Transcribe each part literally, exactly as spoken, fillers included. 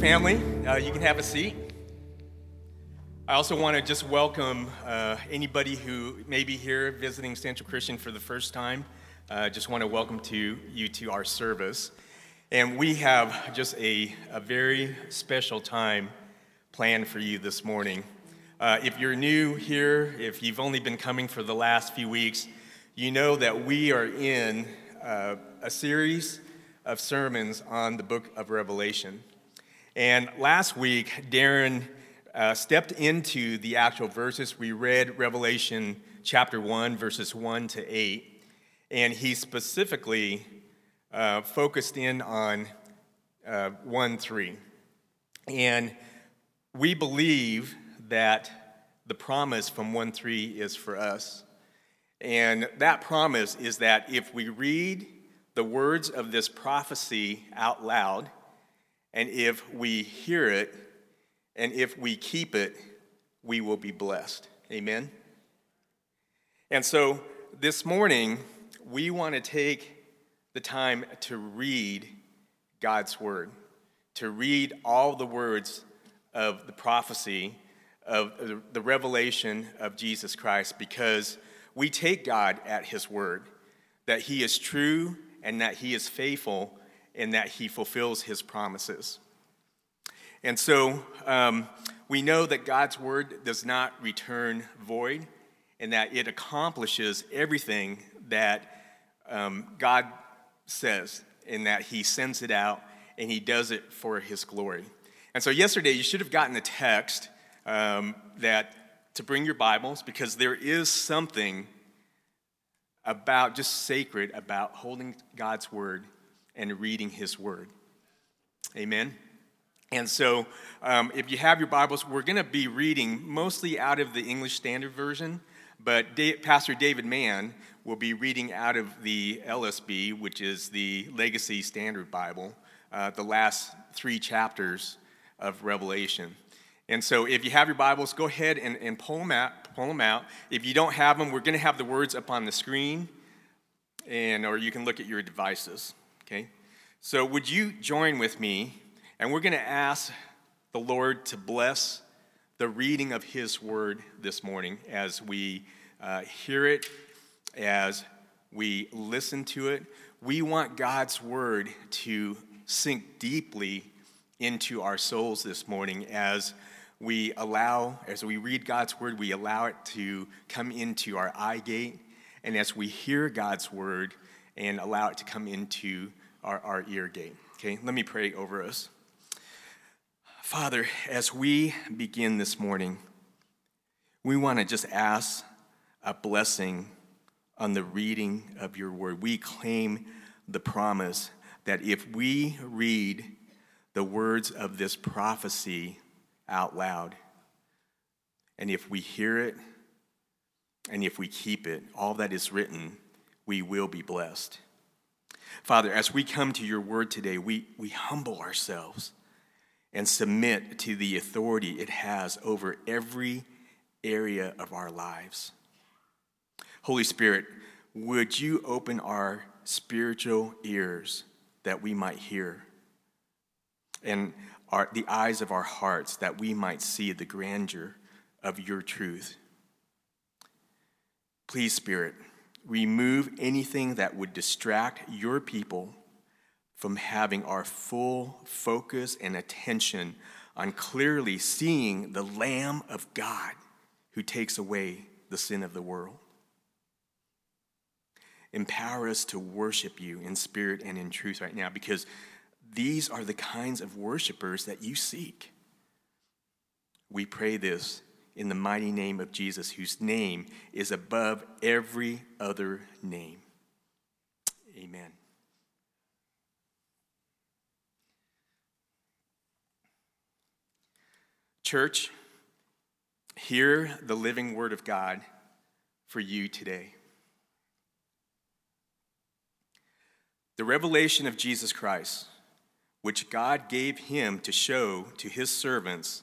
Family, uh, you can have a seat. I also want to just welcome uh, anybody who may be here visiting Central Christian for the first time. Uh, just want to welcome to you to our service. And we have just a, a very special time planned for you this morning. Uh, if you're new here, if you've only been coming for the last few weeks, you know that we are in uh, a series of sermons on the book of Revelation. And last week, Darren uh, stepped into the actual verses. We read Revelation chapter one, verses one to eight, and he specifically uh, focused in on uh, one three. And we believe that the promise from one three is for us. And that promise is that if we read the words of this prophecy out loud, and if we hear it, and if we keep it, we will be blessed. Amen? And so this morning, we want to take the time to read God's word, to read all the words of the prophecy, of the revelation of Jesus Christ, because we take God at his word, that he is true and that he is faithful, and that he fulfills his promises. And so um, we know that God's word does not return void, and that it accomplishes everything that um, God says, and that he sends it out, and he does it for his glory. And so yesterday you should have gotten a text um, that to bring your Bibles, because there is something about just sacred about holding God's word and reading his word. Amen. And so um, if you have your Bibles, we're going to be reading mostly out of the English Standard Version, but da- Pastor David Mann will be reading out of the L S B, which is the Legacy Standard Bible, uh, the last three chapters of Revelation. And so if you have your Bibles, go ahead and, and pull them out, pull them out. If you don't have them, we're going to have the words up on the screen, and or you can look at your devices, okay? So would you join with me? And we're going to ask the Lord to bless the reading of his word this morning as we uh, hear it, as we listen to it. We want God's word to sink deeply into our souls this morning as we allow, as we read God's word, we allow it to come into our eye gate. And as we hear God's word and allow it to come into our, our ear gate. Okay, let me pray over us. Father, as we begin this morning, we want to just ask a blessing on the reading of your word. We claim the promise that if we read the words of this prophecy out loud, and if we hear it, and if we keep it, all that is written, we will be blessed. Father, as we come to your word today, we, we humble ourselves and submit to the authority it has over every area of our lives. Holy Spirit, would you open our spiritual ears that we might hear, and our, the eyes of our hearts that we might see the grandeur of your truth. Please, Spirit, remove anything that would distract your people from having our full focus and attention on clearly seeing the Lamb of God who takes away the sin of the world. Empower us to worship you in spirit and in truth right now, because these are the kinds of worshipers that you seek. We pray this in the mighty name of Jesus, whose name is above every other name. Amen. Church, hear the living word of God for you today. The revelation of Jesus Christ, which God gave him to show to his servants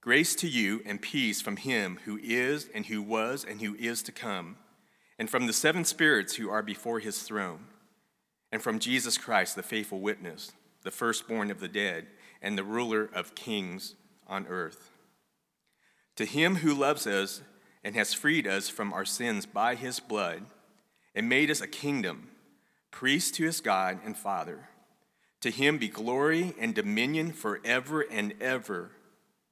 Grace to you and peace from him who is and who was and who is to come, and from the seven spirits who are before his throne, and from Jesus Christ, the faithful witness, the firstborn of the dead, and the ruler of kings on earth. To him who loves us and has freed us from our sins by his blood and made us a kingdom, priests to his God and Father. To him be glory and dominion forever and ever.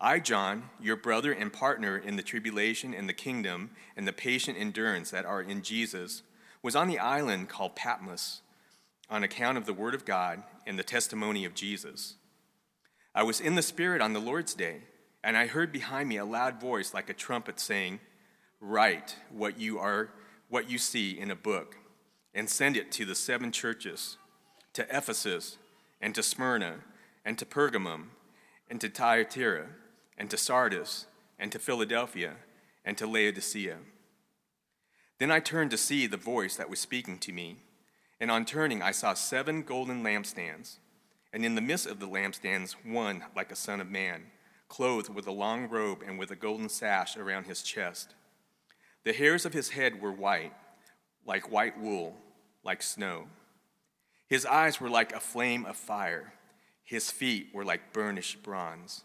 I, John, your brother and partner in the tribulation and the kingdom and the patient endurance that are in Jesus, was on the island called Patmos on account of the word of God and the testimony of Jesus. I was in the Spirit on the Lord's day, and I heard behind me a loud voice like a trumpet saying, "Write what you are, what you see in a book, and send it to the seven churches, to Ephesus, and to Smyrna, and to Pergamum, and to Thyatira, and to Sardis, and to Philadelphia, and to Laodicea." Then I turned to see the voice that was speaking to me, and on turning I saw seven golden lampstands, and in the midst of the lampstands one like a son of man, clothed with a long robe and with a golden sash around his chest. The hairs of his head were white, like white wool, like snow. His eyes were like a flame of fire. His feet were like burnished bronze,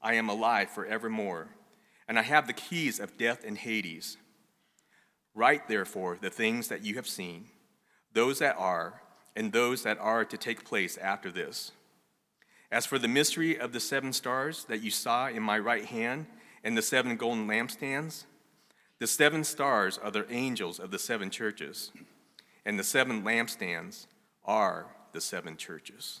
I am alive forevermore, and I have the keys of death and Hades. Write, therefore, the things that you have seen, those that are, and those that are to take place after this. As for the mystery of the seven stars that you saw in my right hand and the seven golden lampstands, the seven stars are the angels of the seven churches, and the seven lampstands are the seven churches."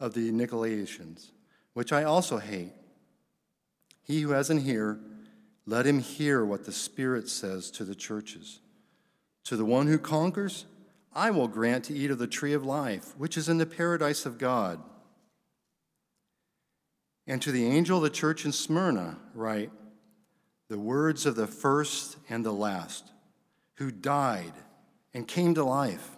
of the Nicolaitans, which I also hate. He who has an ear, let him hear what the Spirit says to the churches. To the one who conquers, I will grant to eat of the tree of life, which is in the paradise of God. And to the angel of the church in Smyrna write, the words of the first and the last, who died and came to life.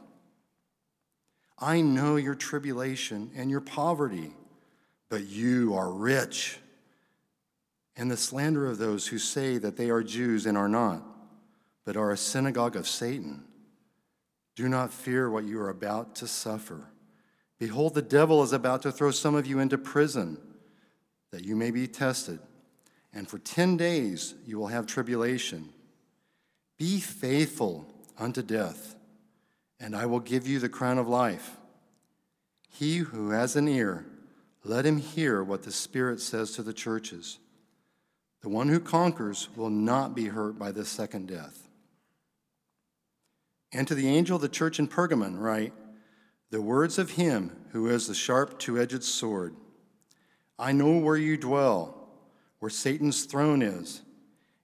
I know your tribulation and your poverty, but you are rich, and the slander of those who say that they are Jews and are not, but are a synagogue of Satan. Do not fear what you are about to suffer. Behold, the devil is about to throw some of you into prison, that you may be tested, and for ten days you will have tribulation. Be faithful unto death, and I will give you the crown of life. He who has an ear, let him hear what the Spirit says to the churches. The one who conquers will not be hurt by this second death. And to the angel of the church in Pergamum write, the words of him who is the sharp two-edged sword. I know where you dwell, where Satan's throne is.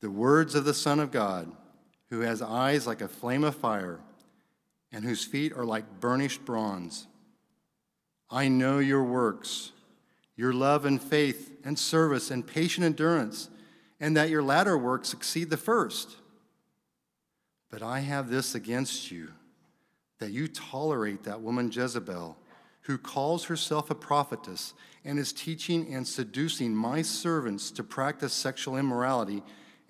the words of the Son of God, who has eyes like a flame of fire, and whose feet are like burnished bronze. I know your works, your love and faith and service and patient endurance, and that your latter works exceed the first. But I have this against you, that you tolerate that woman Jezebel, who calls herself a prophetess and is teaching and seducing my servants to practice sexual immorality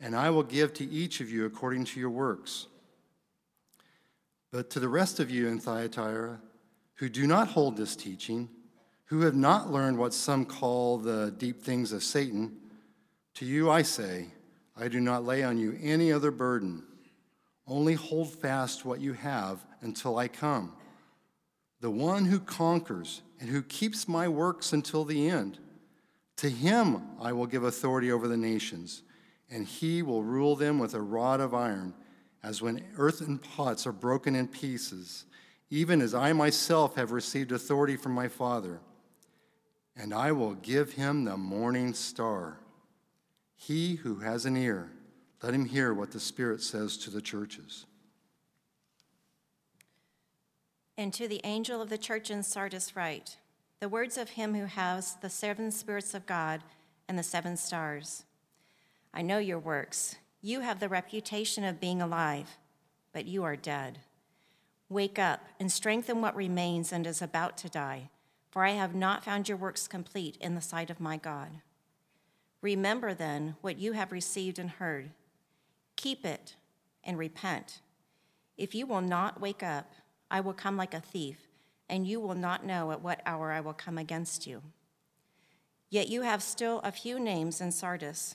and I will give to each of you according to your works. But to the rest of you in Thyatira, who do not hold this teaching, who have not learned what some call the deep things of Satan, to you I say, I do not lay on you any other burden. Only hold fast what you have until I come. The one who conquers and who keeps my works until the end, to him I will give authority over the nations, and he will rule them with a rod of iron, as when earthen pots are broken in pieces, even as I myself have received authority from my Father. And I will give him the morning star. He who has an ear, let him hear what the Spirit says to the churches. And to the angel of the church in Sardis write, the words of him who has the seven spirits of God and the seven stars. I know your works. You have the reputation of being alive, but you are dead. Wake up and strengthen what remains and is about to die, for I have not found your works complete in the sight of my God. Remember then what you have received and heard. Keep it and repent. If you will not wake up, I will come like a thief, and you will not know at what hour I will come against you. Yet you have still a few names in Sardis,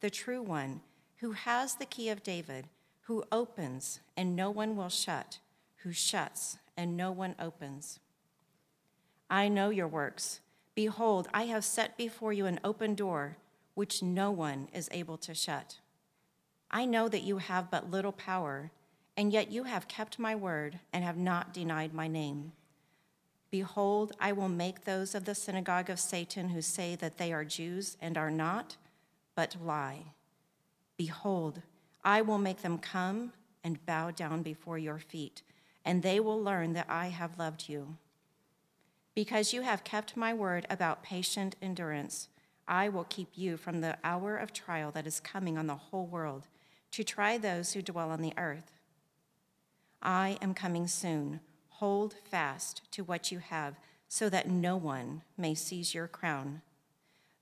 the true One, who has the key of David, who opens and no one will shut, who shuts and no one opens. I know your works. Behold, I have set before you an open door, which no one is able to shut. I know that you have but little power, and yet you have kept my word and have not denied my name. Behold, I will make those of the synagogue of Satan who say that they are Jews and are not, but lie. Behold, I will make them come and bow down before your feet, and they will learn that I have loved you. Because you have kept my word about patient endurance, I will keep you from the hour of trial that is coming on the whole world, to try those who dwell on the earth. I am coming soon. Hold fast to what you have, so that no one may seize your crown.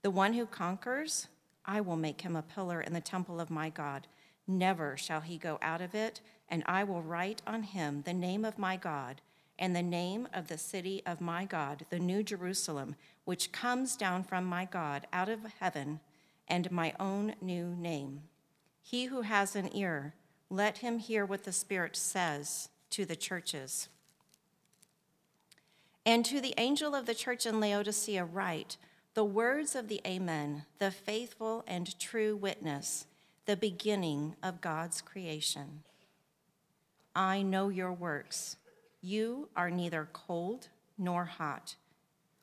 The one who conquers, I will make him a pillar in the temple of my God. Never shall he go out of it, and I will write on him the name of my God and the name of the city of my God, the new Jerusalem, which comes down from my God out of heaven, and my own new name. He who has an ear, let him hear what the Spirit says to the churches. And to the angel of the church in Laodicea write, the words of the Amen, the faithful and true witness, the beginning of God's creation. I know your works. You are neither cold nor hot.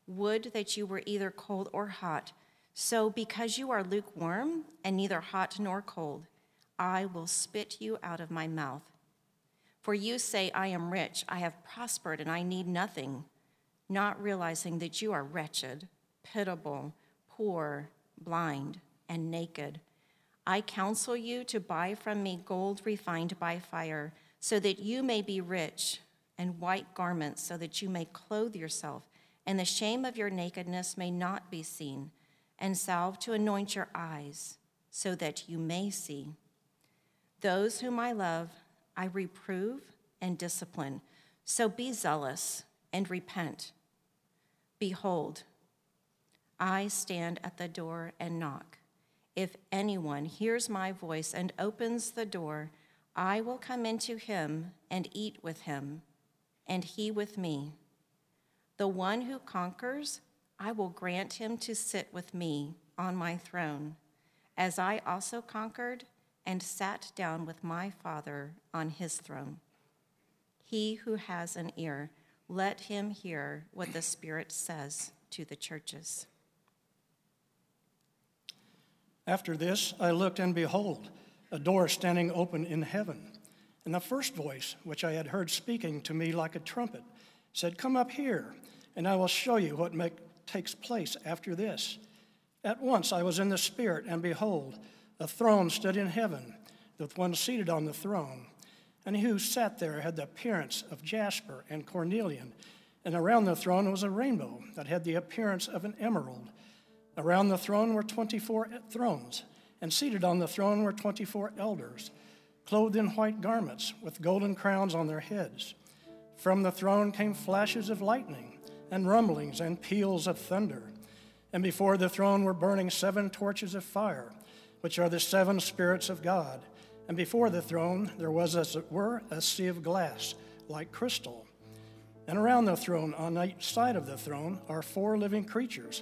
Would that you were either cold or hot. So because you are lukewarm and neither hot nor cold, I will spit you out of my mouth. For you say, I am rich, I have prospered, and I need nothing, not realizing that you are wretched, pitiable, poor, blind, and naked. I counsel you to buy from me gold refined by fire, so that you may be rich, and white garments, so that you may clothe yourself, and the shame of your nakedness may not be seen, and salve to anoint your eyes, so that you may see. Those whom I love, I reprove and discipline. So be zealous and repent. Behold, I stand at the door and knock. If anyone hears my voice and opens the door, I will come into him and eat with him, and he with me. The one who conquers, I will grant him to sit with me on my throne, as I also conquered and sat down with my Father on his throne. He who has an ear, let him hear what the Spirit says to the churches. After this, I looked, and behold, a door standing open in heaven. And the first voice, which I had heard speaking to me like a trumpet, said, "Come up here, and I will show you what make, takes place after this." At once I was in the Spirit, and behold, a throne stood in heaven, with one seated on the throne. And he who sat there had the appearance of jasper and cornelian, and around the throne was a rainbow that had the appearance of an emerald. Around the throne were twenty-four thrones, and seated on the throne were twenty-four elders, clothed in white garments, with golden crowns on their heads. From the throne came flashes of lightning, and rumblings, and peals of thunder. And before the throne were burning seven torches of fire, which are the seven spirits of God. And before the throne there was, as it were, a sea of glass, like crystal. And around the throne, on each side of the throne, are four living creatures,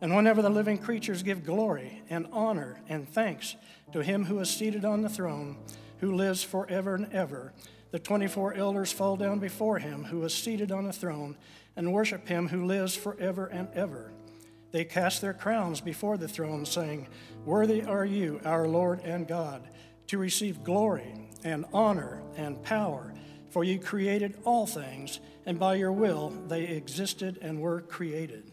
And whenever the living creatures give glory and honor and thanks to him who is seated on the throne, who lives forever and ever, the twenty-four elders fall down before him who is seated on the throne and worship him who lives forever and ever. They cast their crowns before the throne, saying, "Worthy are you, our Lord and God, to receive glory and honor and power, for you created all things, and by your will they existed and were created."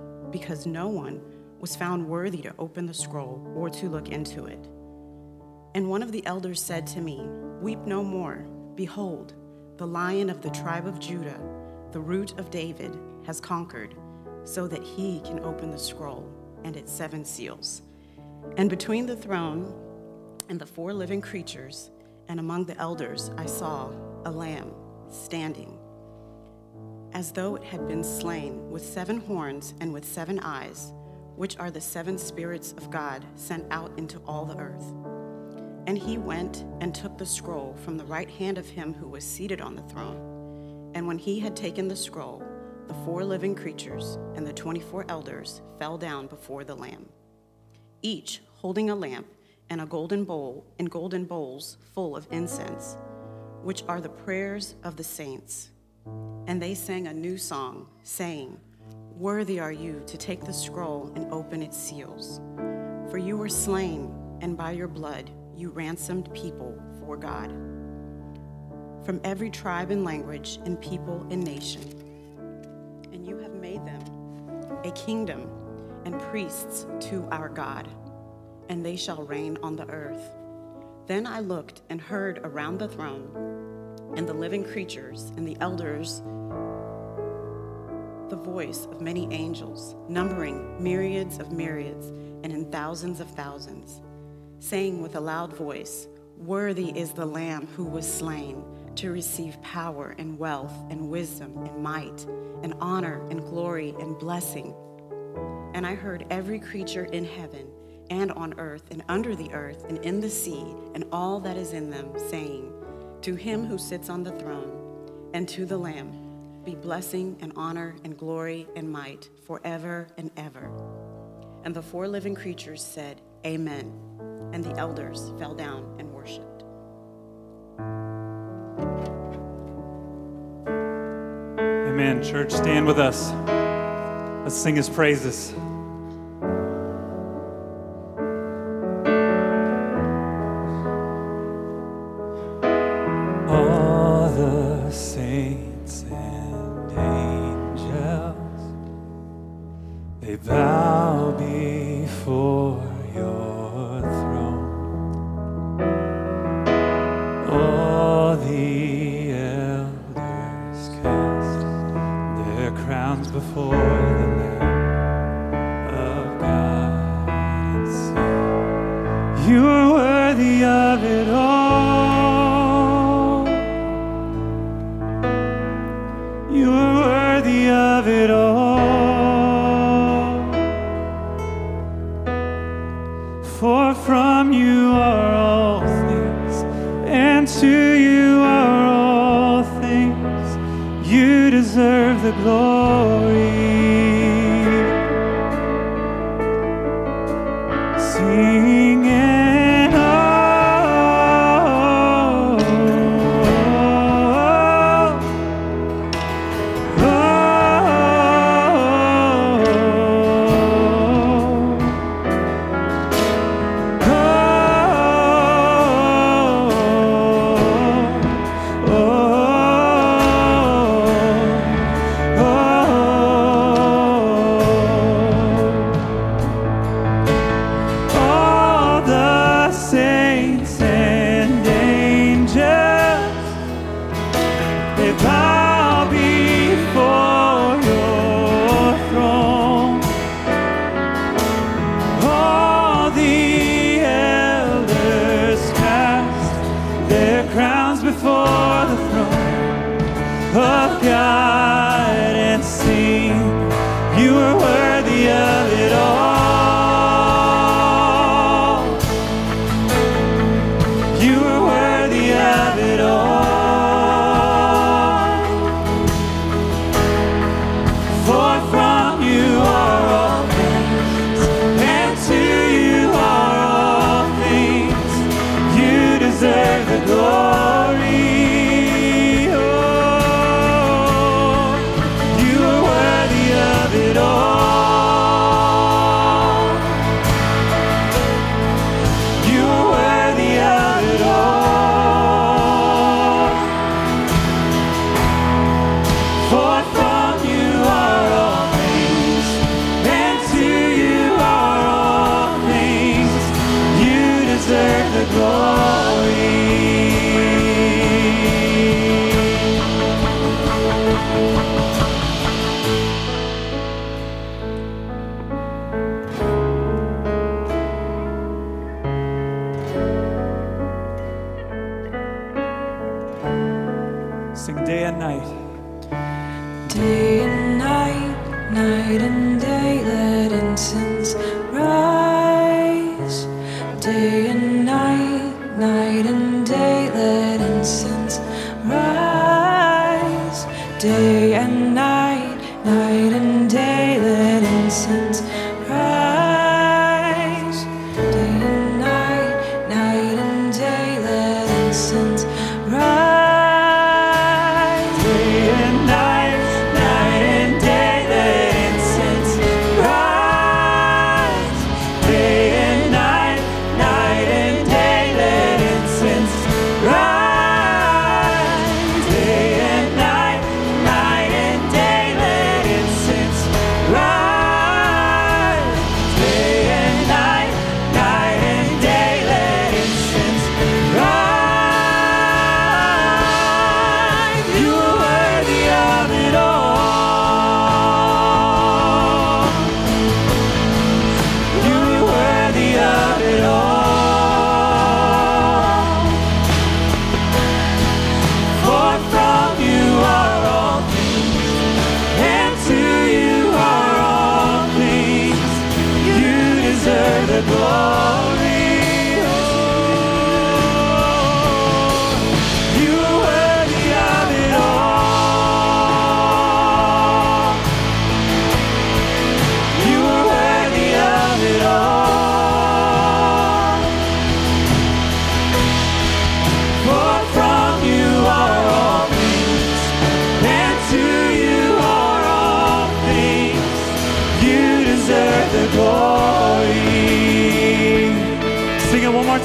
because no one was found worthy to open the scroll or to look into it. And one of the elders said to me, "Weep no more. Behold, the Lion of the tribe of Judah, the Root of David, has conquered, so that he can open the scroll and its seven seals." And between the throne and the four living creatures, and among the elders, I saw a lamb standing, as though it had been slain, with seven horns and with seven eyes, which are the seven spirits of God sent out into all the earth. And he went and took the scroll from the right hand of him who was seated on the throne. And when he had taken the scroll, the four living creatures and the twenty-four elders fell down before the Lamb, each holding a lamp and a golden bowl and golden bowls full of incense, which are the prayers of the saints. And they sang a new song, saying, "Worthy are you to take the scroll and open its seals, for you were slain, and by your blood you ransomed people for God, from every tribe and language and people and nation. And you have made them a kingdom and priests to our God, and they shall reign on the earth." Then I looked and heard around the throne and the living creatures and the elders the voice of many angels, numbering myriads of myriads and in thousands of thousands, saying with a loud voice, "Worthy is the Lamb who was slain to receive power and wealth and wisdom and might and honor and glory and blessing." And I heard every creature in heaven and on earth and under the earth and in the sea and all that is in them, saying, "To him who sits on the throne and to the Lamb be blessing and honor and glory and might forever and ever." And the four living creatures said, Amen. And the elders fell down and worshipped. Amen. Church, stand with us. Let's sing his praises.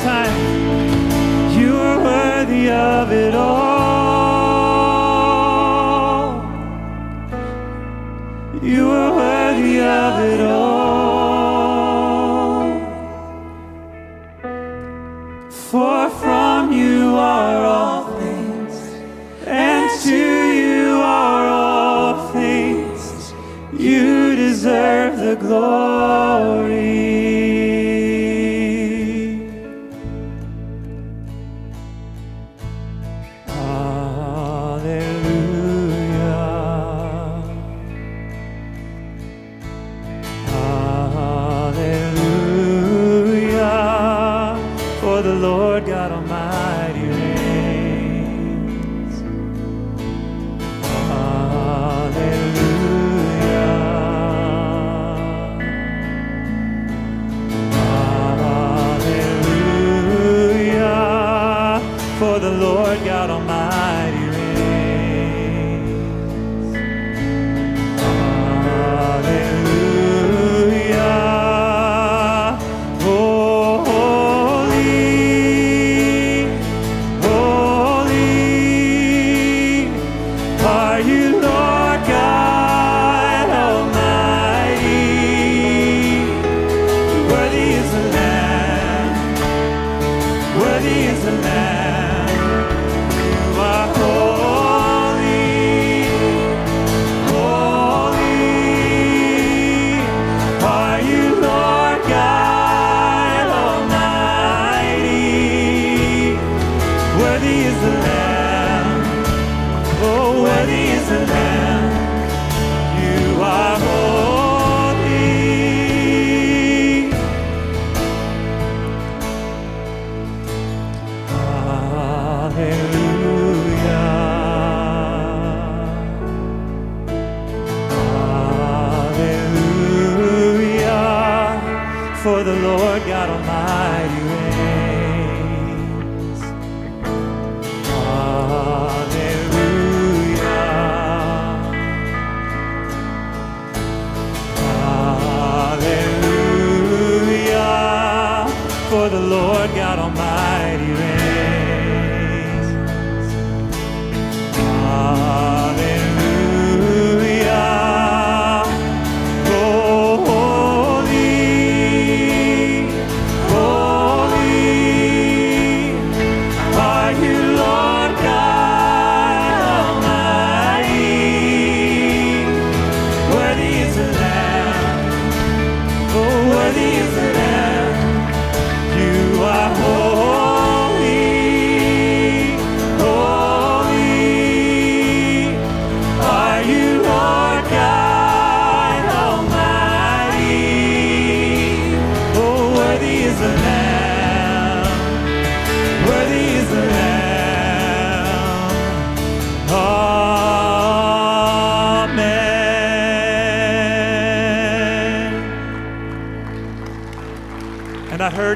time. You are worthy of it all. You are worthy of it all. For from you are all things, and to you are all things. You deserve the glory.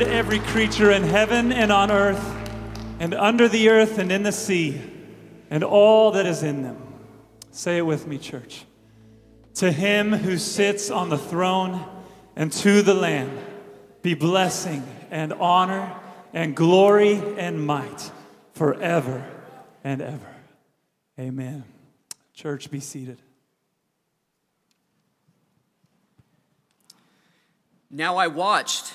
Every creature in heaven and on earth and under the earth and in the sea and all that is in them. Say it with me, church. To him who sits on the throne and to the Lamb be blessing and honor and glory and might forever and ever. Amen. Church, be seated. Now I watched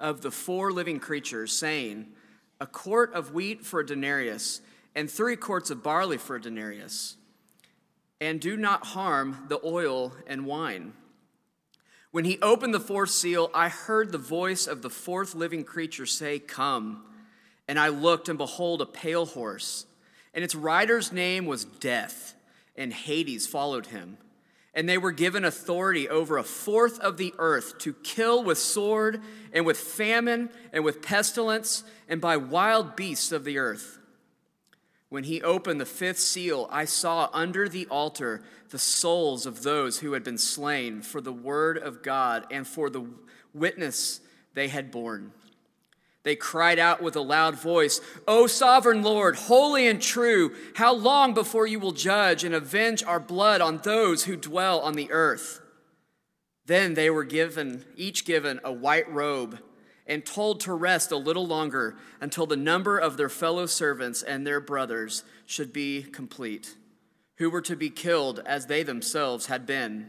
of the four living creatures, saying, "A quart of wheat for a denarius, and three quarts of barley for a denarius, and do not harm the oil and wine. When he opened the fourth seal, I heard the voice of the fourth living creature say, Come. And I looked, and behold, a pale horse. And its rider's name was Death, and Hades followed him. And they were given authority over a fourth of the earth to kill with sword, and with famine, and with pestilence, and by wild beasts of the earth. When he opened the fifth seal, I saw under the altar the souls of those who had been slain for the word of God and for the witness they had borne. They cried out with a loud voice, O sovereign Lord, holy and true, how long before you will judge and avenge our blood on those who dwell on the earth? Then they were given, each given a white robe, and told to rest a little longer until the number of their fellow servants and their brothers should be complete, who were to be killed as they themselves had been.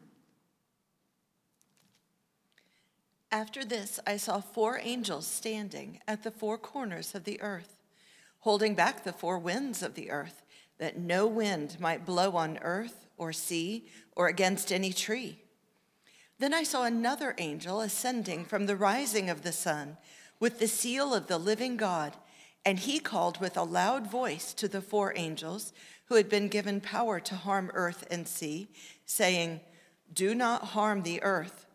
After this, I saw four angels standing at the four corners of the earth, holding back the four winds of the earth, that no wind might blow on earth or sea or against any tree. Then I saw another angel ascending from the rising of the sun with the seal of the living God, and he called with a loud voice to the four angels who had been given power to harm earth and sea, saying, Do not harm the earth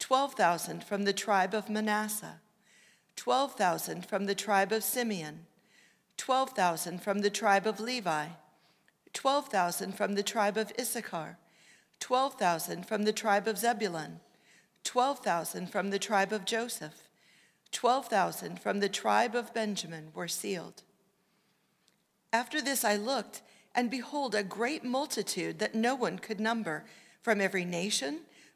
twelve thousand from the tribe of Manasseh. twelve thousand from the tribe of Simeon. twelve thousand from the tribe of Levi. twelve thousand from the tribe of Issachar, twelve thousand from the tribe of Zebulun, twelve thousand from the tribe of Joseph, twelve thousand from the tribe of Benjamin were sealed. After this I looked, and behold, a great multitude that no one could number, from every nation,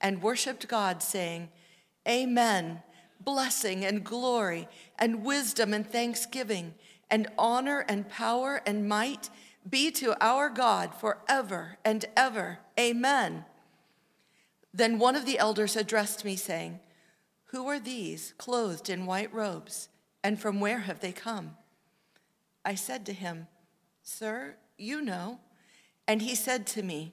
and worshiped God, saying, Amen, blessing and glory, and wisdom and thanksgiving, and honor and power and might be to our God forever and ever. Amen. Then one of the elders addressed me, saying, Who are these clothed in white robes, and from where have they come? I said to him, Sir, you know. And he said to me,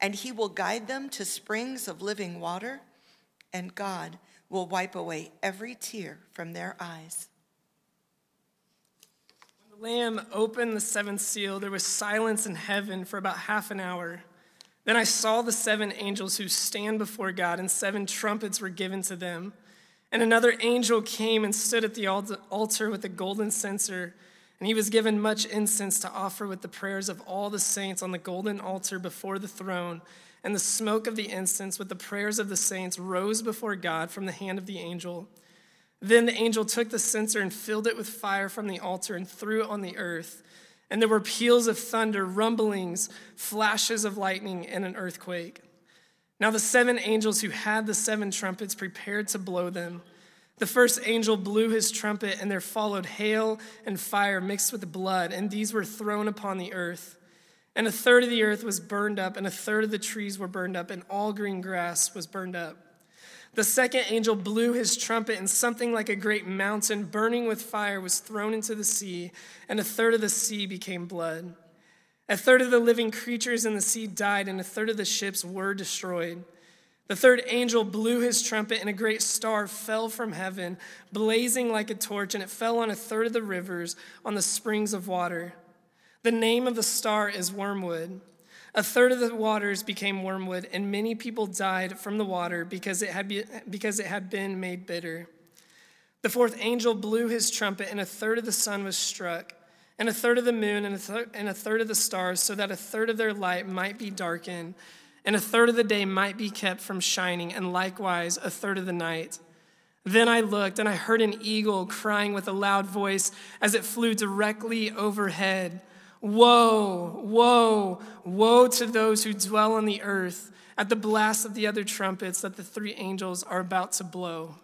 and he will guide them to springs of living water, and God will wipe away every tear from their eyes. When the Lamb opened the seventh seal, there was silence in heaven for about half an hour. Then I saw the seven angels who stand before God, and seven trumpets were given to them. And another angel came and stood at the altar with a golden censer, and he was given much incense to offer with the prayers of all the saints on the golden altar before the throne. And the smoke of the incense with the prayers of the saints rose before God from the hand of the angel. Then the angel took the censer and filled it with fire from the altar and threw it on the earth. And there were peals of thunder, rumblings, flashes of lightning, and an earthquake. Now the seven angels who had the seven trumpets prepared to blow them. The first angel blew his trumpet, and there followed hail and fire mixed with blood, and these were thrown upon the earth. And a third of the earth was burned up, and a third of the trees were burned up, and all green grass was burned up. The second angel blew his trumpet, and something like a great mountain burning with fire was thrown into the sea, and a third of the sea became blood. A third of the living creatures in the sea died, and a third of the ships were destroyed. The third angel blew his trumpet, and a great star fell from heaven, blazing like a torch, and it fell on a third of the rivers, on the springs of water. The name of the star is Wormwood. A third of the waters became wormwood, and many people died from the water because it had be, because it had been made bitter. The fourth angel blew his trumpet, and a third of the sun was struck, and a third of the moon, and a, th- and a third of the stars, so that a third of their light might be darkened, and a third of the day might be kept from shining, and likewise a third of the night. Then I looked, and I heard an eagle crying with a loud voice as it flew directly overhead. Woe, woe, woe to those who dwell on the earth at the blast of the other trumpets that the three angels are about to blow.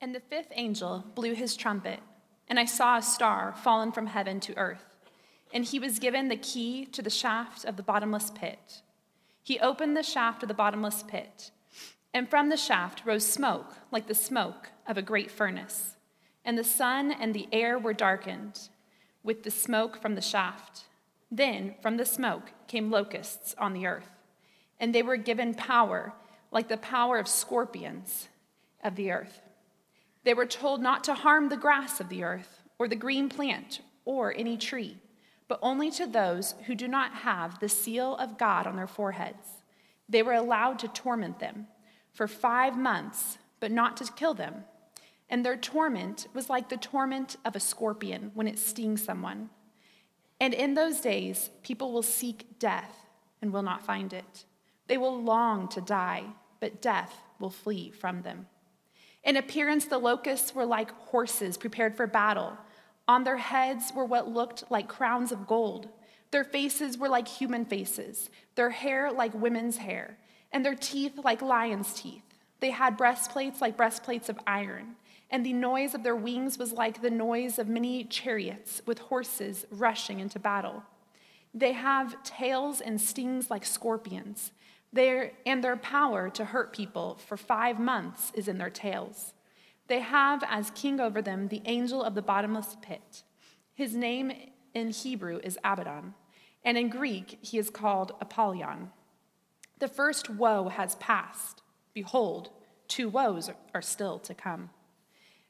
And the fifth angel blew his trumpet, and I saw a star fallen from heaven to earth. And he was given the key to the shaft of the bottomless pit. He opened the shaft of the bottomless pit, and from the shaft rose smoke like the smoke of a great furnace. And the sun and the air were darkened with the smoke from the shaft. Then from the smoke came locusts on the earth, and they were given power like the power of scorpions of the earth. They were told not to harm the grass of the earth or the green plant or any tree, but only to those who do not have the seal of God on their foreheads. They were allowed to torment them for five months, but not to kill them. And their torment was like the torment of a scorpion when it stings someone. And in those days, people will seek death and will not find it. They will long to die, but death will flee from them. In appearance, the locusts were like horses prepared for battle. On their heads were what looked like crowns of gold. Their faces were like human faces, their hair like women's hair, and their teeth like lions' teeth. They had breastplates like breastplates of iron, and the noise of their wings was like the noise of many chariots with horses rushing into battle. They have tails and stings like scorpions, their, and their power to hurt people for five months is in their tails. They have as king over them the angel of the bottomless pit. His name in Hebrew is Abaddon, and in Greek he is called Apollyon. The first woe has passed. Behold, two woes are still to come.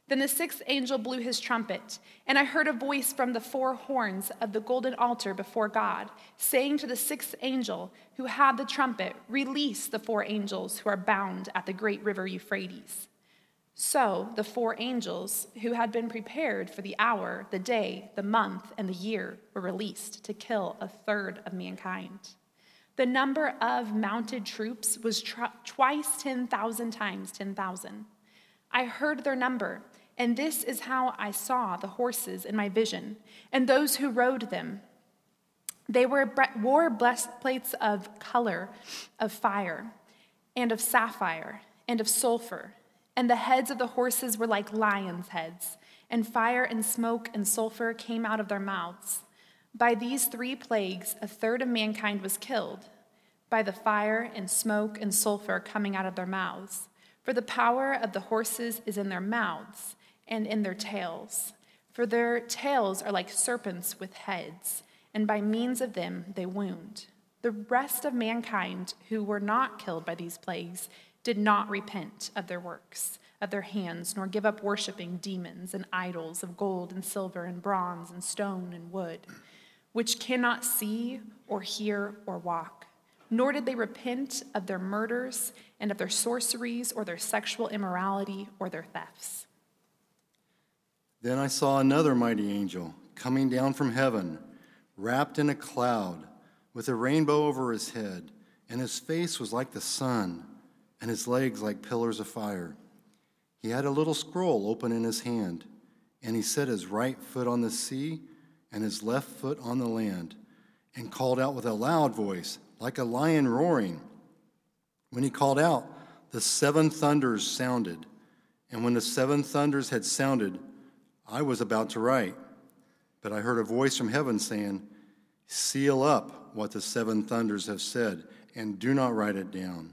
Then the sixth angel blew his trumpet, and I heard a voice from the four horns of the golden altar before God, saying to the sixth angel who had the trumpet, "Release the four angels who are bound at the great river Euphrates." So the four angels who had been prepared for the hour, the day, the month, and the year were released to kill a third of mankind. The number of mounted troops was tri- twice ten thousand times ten thousand. I heard their number, and this is how I saw the horses in my vision, and those who rode them. They were bre- wore breastplates of color, of fire, and of sapphire, and of sulfur. And the heads of the horses were like lions' heads, and fire and smoke and sulfur came out of their mouths. By these three plagues, a third of mankind was killed, by the fire and smoke and sulfur coming out of their mouths. For the power of the horses is in their mouths and in their tails, For their tails are like serpents with heads, and by means of them they wound. The rest of mankind who were not killed by these plagues did not repent of their works, of their hands, nor give up worshiping demons and idols of gold and silver and bronze and stone and wood, which cannot see or hear or walk. Nor did they repent of their murders and of their sorceries or their sexual immorality or their thefts. Then I saw another mighty angel coming down from heaven, wrapped in a cloud, with a rainbow over his head, and his face was like the sun, and his legs like pillars of fire. He had a little scroll open in his hand, and he set his right foot on the sea and his left foot on the land, and called out with a loud voice, like a lion roaring. When he called out, the seven thunders sounded, and when the seven thunders had sounded, I was about to write, but I heard a voice from heaven saying, "Seal up what the seven thunders have said, and do not write it down."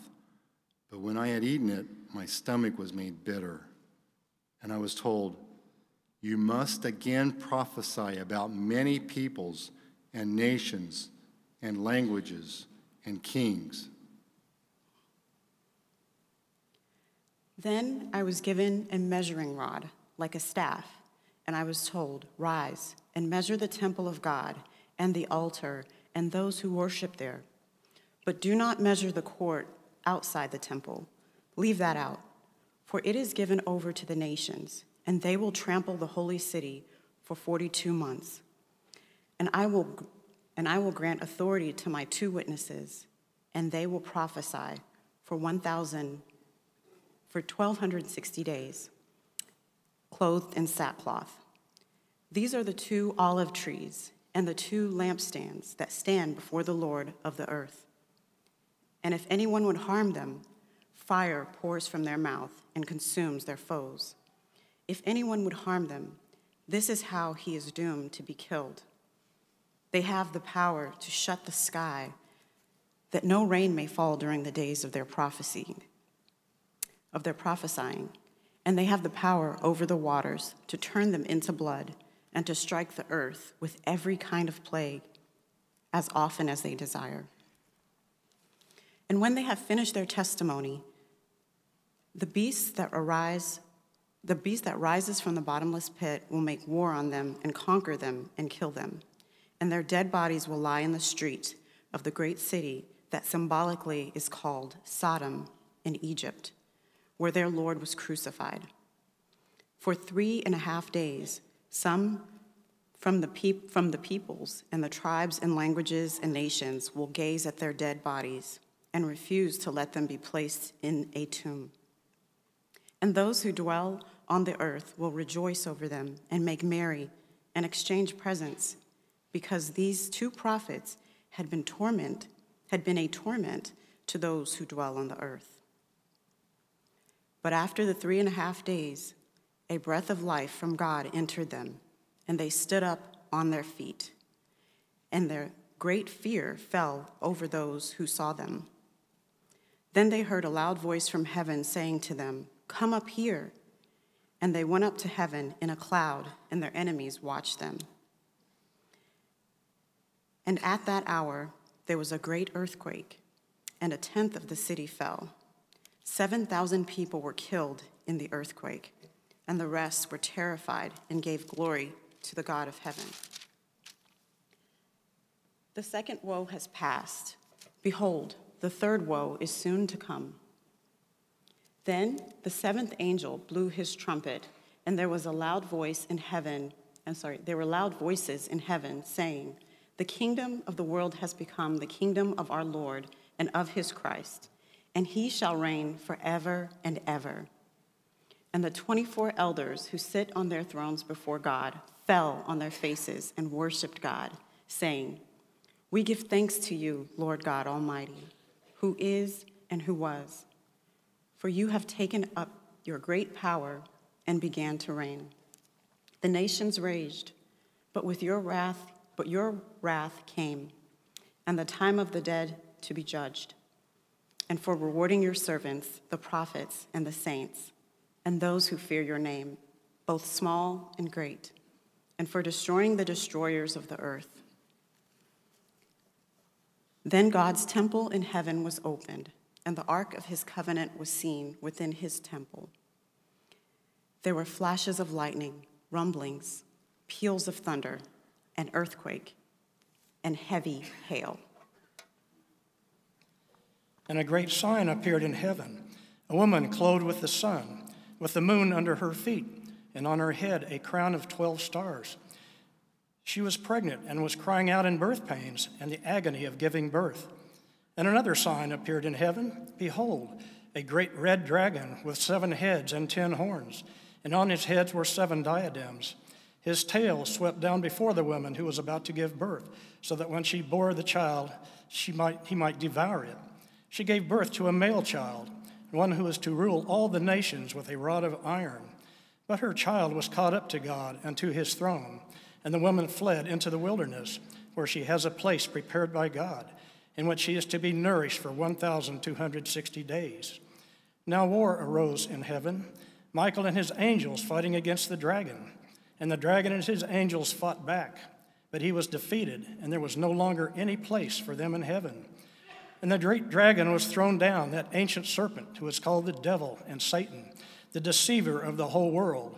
But when I had eaten it, my stomach was made bitter. And I was told, "You must again prophesy about many peoples and nations and languages and kings." Then I was given a measuring rod, like a staff, and I was told, "Rise and measure the temple of God and the altar and those who worship there. But do not measure the court outside the temple. Leave that out, for it is given over to the nations, and they will trample the holy city for forty-two months. And I will and I will grant authority to my two witnesses, and they will prophesy for one thousand for twelve sixty days, clothed in sackcloth. These are the two olive trees and the two lampstands that stand before the Lord of the earth. And if anyone would harm them, fire pours from their mouth and consumes their foes. If anyone would harm them, this is how he is doomed to be killed. They have the power to shut the sky, that no rain may fall during the days of their prophecy, of their prophesying, and they have the power over the waters to turn them into blood and to strike the earth with every kind of plague as often as they desire. And when they have finished their testimony, the beast that arise, the beast that rises from the bottomless pit will make war on them and conquer them and kill them. And their dead bodies will lie in the street of the great city that symbolically is called Sodom in Egypt, where their Lord was crucified. For three and a half days, some from the peop- from the peoples and the tribes and languages and nations will gaze at their dead bodies and refuse to let them be placed in a tomb. And those who dwell on the earth will rejoice over them and make merry and exchange presents, because these two prophets had been torment, had been a torment to those who dwell on the earth." But after the three and a half days, a breath of life from God entered them, and they stood up on their feet, and their great fear fell over those who saw them. Then they heard a loud voice from heaven saying to them, "Come up here." And they went up to heaven in a cloud, and their enemies watched them. And at that hour there was a great earthquake, and a tenth of the city fell. Seven thousand people were killed in the earthquake, and the rest were terrified and gave glory to the God of heaven. The second woe has passed. Behold, the third woe is soon to come. Then the seventh angel blew his trumpet, and there was a loud voice in heaven, I'm sorry, there were loud voices in heaven saying, "The kingdom of the world has become the kingdom of our Lord and of his Christ, and he shall reign forever and ever." And the twenty-four elders who sit on their thrones before God fell on their faces and worshiped God, saying, "We give thanks to you, Lord God Almighty, who is and who was, for you have taken up your great power and began to reign. The nations raged, but with your wrath, but your wrath came, and the time of the dead to be judged, and for rewarding your servants, the prophets and the saints, and those who fear your name, both small and great, and for destroying the destroyers of the earth." Then God's temple in heaven was opened, and the ark of his covenant was seen within his temple. There were flashes of lightning, rumblings, peals of thunder, an earthquake, and heavy hail. And a great sign appeared in heaven, a woman clothed with the sun, with the moon under her feet, and on her head a crown of twelve stars. She was pregnant and was crying out in birth pains and the agony of giving birth. And another sign appeared in heaven. Behold, a great red dragon with seven heads and ten horns, and on his heads were seven diadems. His tail swept down before the woman who was about to give birth, so that when she bore the child, she might, he might devour it. She gave birth to a male child, one who is to rule all the nations with a rod of iron. But her child was caught up to God and to his throne, and the woman fled into the wilderness, where she has a place prepared by God, in which she is to be nourished for one thousand two hundred sixty days. Now war arose in heaven, Michael and his angels fighting against the dragon. And the dragon and his angels fought back, but he was defeated, and there was no longer any place for them in heaven. And the great dragon was thrown down, that ancient serpent who is called the devil and Satan, the deceiver of the whole world.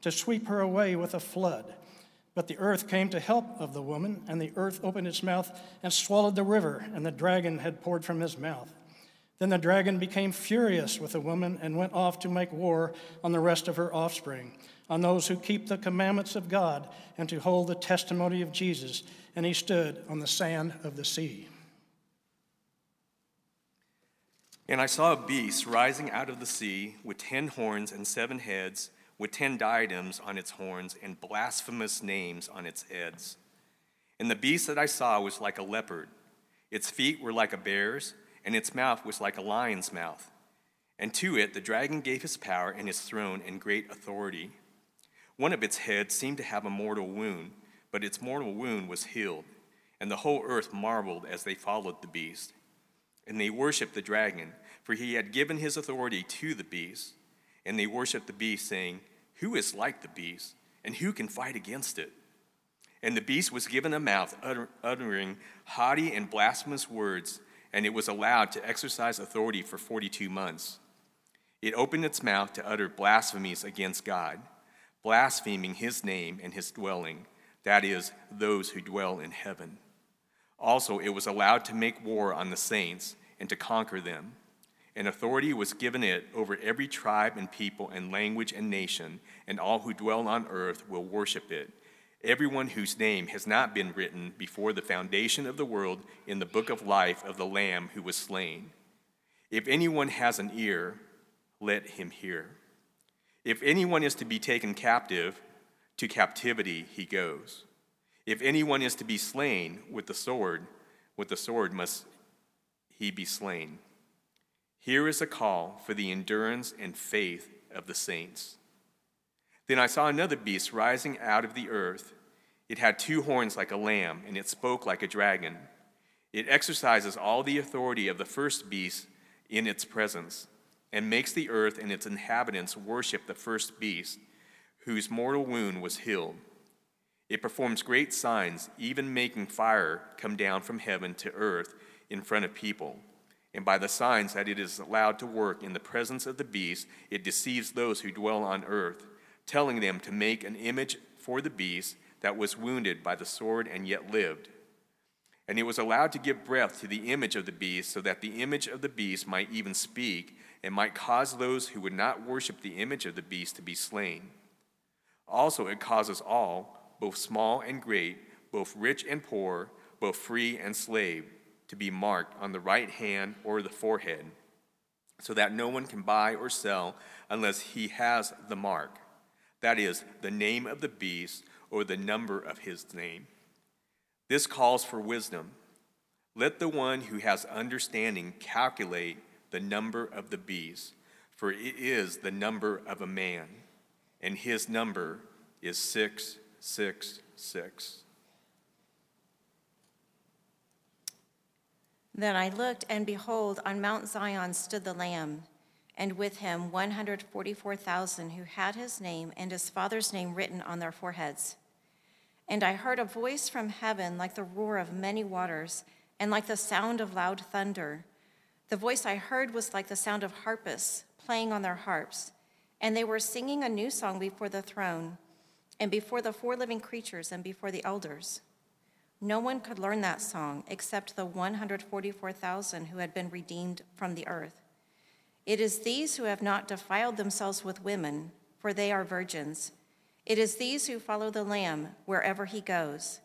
to sweep her away with a flood. But the earth came to help of the woman, and the earth opened its mouth and swallowed the river, and the dragon had poured from his mouth. Then the dragon became furious with the woman and went off to make war on the rest of her offspring, on those who keep the commandments of God and to hold the testimony of Jesus. And he stood on the sand of the sea. And I saw a beast rising out of the sea with ten horns and seven heads, with ten diadems on its horns and blasphemous names on its heads. And the beast that I saw was like a leopard. Its feet were like a bear's, and its mouth was like a lion's mouth. And to it the dragon gave his power and his throne and great authority. One of its heads seemed to have a mortal wound, but its mortal wound was healed. And the whole earth marveled as they followed the beast. And they worshipped the dragon, for he had given his authority to the beast. And they worshipped the beast, saying, "Who is like the beast, and who can fight against it?" And the beast was given a mouth utter- uttering haughty and blasphemous words, and it was allowed to exercise authority for forty-two months. It opened its mouth to utter blasphemies against God, blaspheming his name and his dwelling, that is, those who dwell in heaven. Also, it was allowed to make war on the saints and to conquer them. And authority was given it over every tribe and people and language and nation, and all who dwell on earth will worship it. Everyone whose name has not been written before the foundation of the world in the book of life of the Lamb who was slain. If anyone has an ear, let him hear. If anyone is to be taken captive, to captivity he goes. If anyone is to be slain with the sword, with the sword must he be slain. Here is a call for the endurance and faith of the saints. Then I saw another beast rising out of the earth. It had two horns like a lamb, and it spoke like a dragon. It exercises all the authority of the first beast in its presence, and makes the earth and its inhabitants worship the first beast, whose mortal wound was healed. It performs great signs, even making fire come down from heaven to earth in front of people. And by the signs that it is allowed to work in the presence of the beast, it deceives those who dwell on earth, telling them to make an image for the beast that was wounded by the sword and yet lived. And it was allowed to give breath to the image of the beast, so that the image of the beast might even speak, and might cause those who would not worship the image of the beast to be slain. Also it causes all, both small and great, both rich and poor, both free and slave, to be marked on the right hand or the forehead, so that no one can buy or sell unless he has the mark, that is, the name of the beast or the number of his name. This calls for wisdom. Let the one who has understanding calculate the number of the beast, for it is the number of a man, and his number is six six six. Then I looked, and behold, on Mount Zion stood the Lamb, and with him one hundred forty-four thousand who had his name and his father's name written on their foreheads. And I heard a voice from heaven like the roar of many waters, and like the sound of loud thunder. The voice I heard was like the sound of harpists playing on their harps, and they were singing a new song before the throne, and before the four living creatures, and before the elders. No one could learn that song except the one hundred forty-four thousand who had been redeemed from the earth. It is these who have not defiled themselves with women, for they are virgins. It is these who follow the Lamb wherever he goes.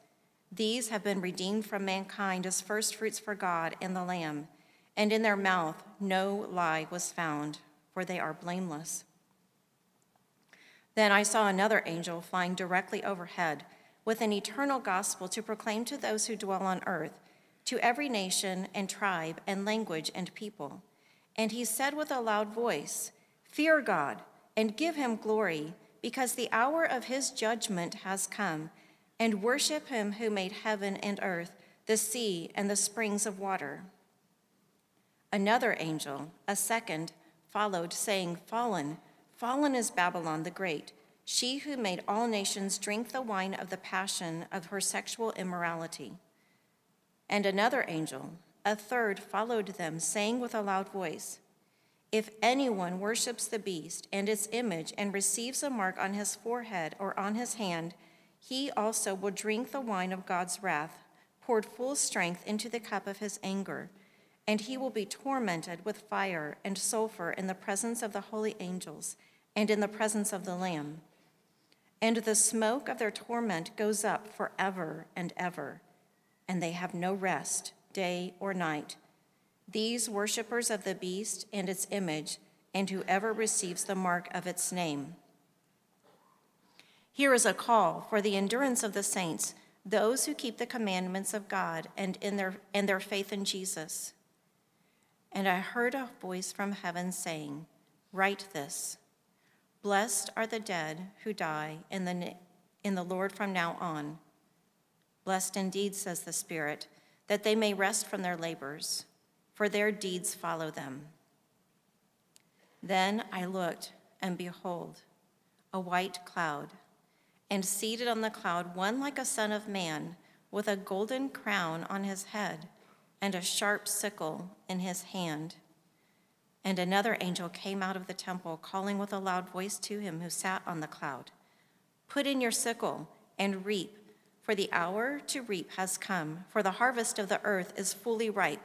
These have been redeemed from mankind as firstfruits for God and the Lamb, and in their mouth no lie was found, for they are blameless. Then I saw another angel flying directly overhead, with an eternal gospel to proclaim to those who dwell on earth, to every nation and tribe and language and people. And he said with a loud voice, "Fear God and give him glory, because the hour of his judgment has come, and worship him who made heaven and earth, the sea and the springs of water." Another angel, a second, followed, saying, "Fallen, fallen is Babylon the Great, she who made all nations drink the wine of the passion of her sexual immorality." And another angel, a third, followed them, saying with a loud voice, "If anyone worships the beast and its image and receives a mark on his forehead or on his hand, he also will drink the wine of God's wrath, poured full strength into the cup of his anger, and he will be tormented with fire and sulfur in the presence of the holy angels and in the presence of the Lamb. And the smoke of their torment goes up forever and ever, and they have no rest, day or night. These worshipers of the beast and its image, and whoever receives the mark of its name." Here is a call for the endurance of the saints, those who keep the commandments of God and in their and their faith in Jesus. And I heard a voice from heaven saying, "Write this. Blessed are the dead who die in the in the Lord from now on. Blessed indeed, says the Spirit, that they may rest from their labors, for their deeds follow them." Then I looked, and behold, a white cloud, and seated on the cloud one like a son of man, with a golden crown on his head and a sharp sickle in his hand. And another angel came out of the temple, calling with a loud voice to him who sat on the cloud, "Put in your sickle and reap, for the hour to reap has come, for the harvest of the earth is fully ripe.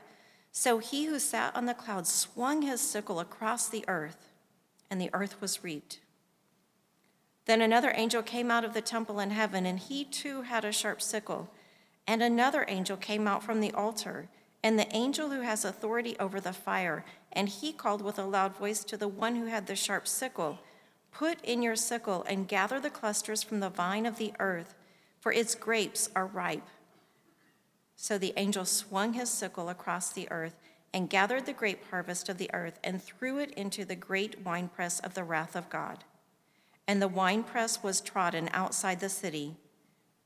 So he who sat on the cloud swung his sickle across the earth, and the earth was reaped. Then another angel came out of the temple in heaven, and he too had a sharp sickle. And another angel came out from the altar, and the angel who has authority over the fire, and he called with a loud voice to the one who had the sharp sickle, "Put in your sickle and gather the clusters from the vine of the earth, for its grapes are ripe." So the angel swung his sickle across the earth and gathered the grape harvest of the earth and threw it into the great winepress of the wrath of God. And the winepress was trodden outside the city,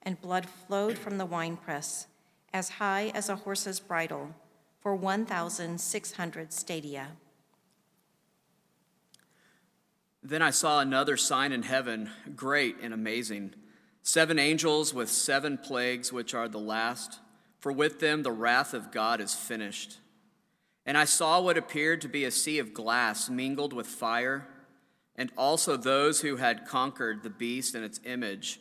and blood flowed from the winepress as high as a horse's bridle for one thousand six hundred stadia. Then I saw another sign in heaven, great and amazing, seven angels with seven plagues, which are the last, for with them the wrath of God is finished. And I saw what appeared to be a sea of glass mingled with fire, and also those who had conquered the beast and its image,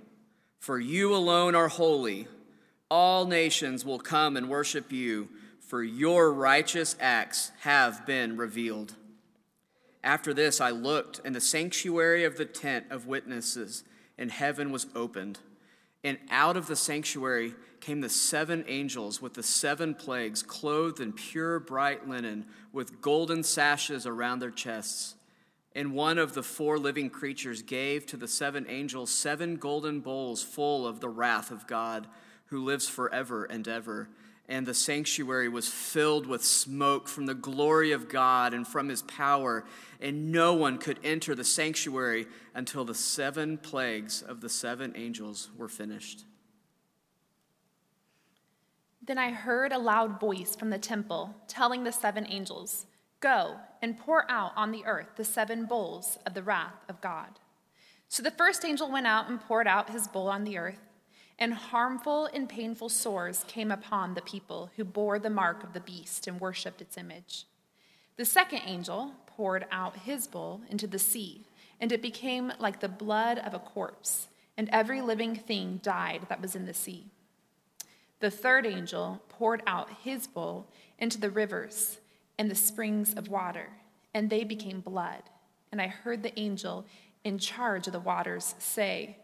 For you alone are holy. All nations will come and worship you, for your righteous acts have been revealed." After this I looked, and the sanctuary of the tent of witnesses in heaven was opened. And out of the sanctuary came the seven angels with the seven plagues, clothed in pure bright linen, with golden sashes around their chests. And one of the four living creatures gave to the seven angels seven golden bowls full of the wrath of God, who lives forever and ever. And the sanctuary was filled with smoke from the glory of God and from his power, and no one could enter the sanctuary until the seven plagues of the seven angels were finished. Then I heard a loud voice from the temple telling the seven angels, "Go and pour out on the earth the seven bowls of the wrath of God." So the first angel went out and poured out his bowl on the earth, and harmful and painful sores came upon the people who bore the mark of the beast and worshipped its image. The second angel poured out his bowl into the sea, and it became like the blood of a corpse, and every living thing died that was in the sea. The third angel poured out his bowl into the rivers and the springs of water, and they became blood. And I heard the angel in charge of the waters say,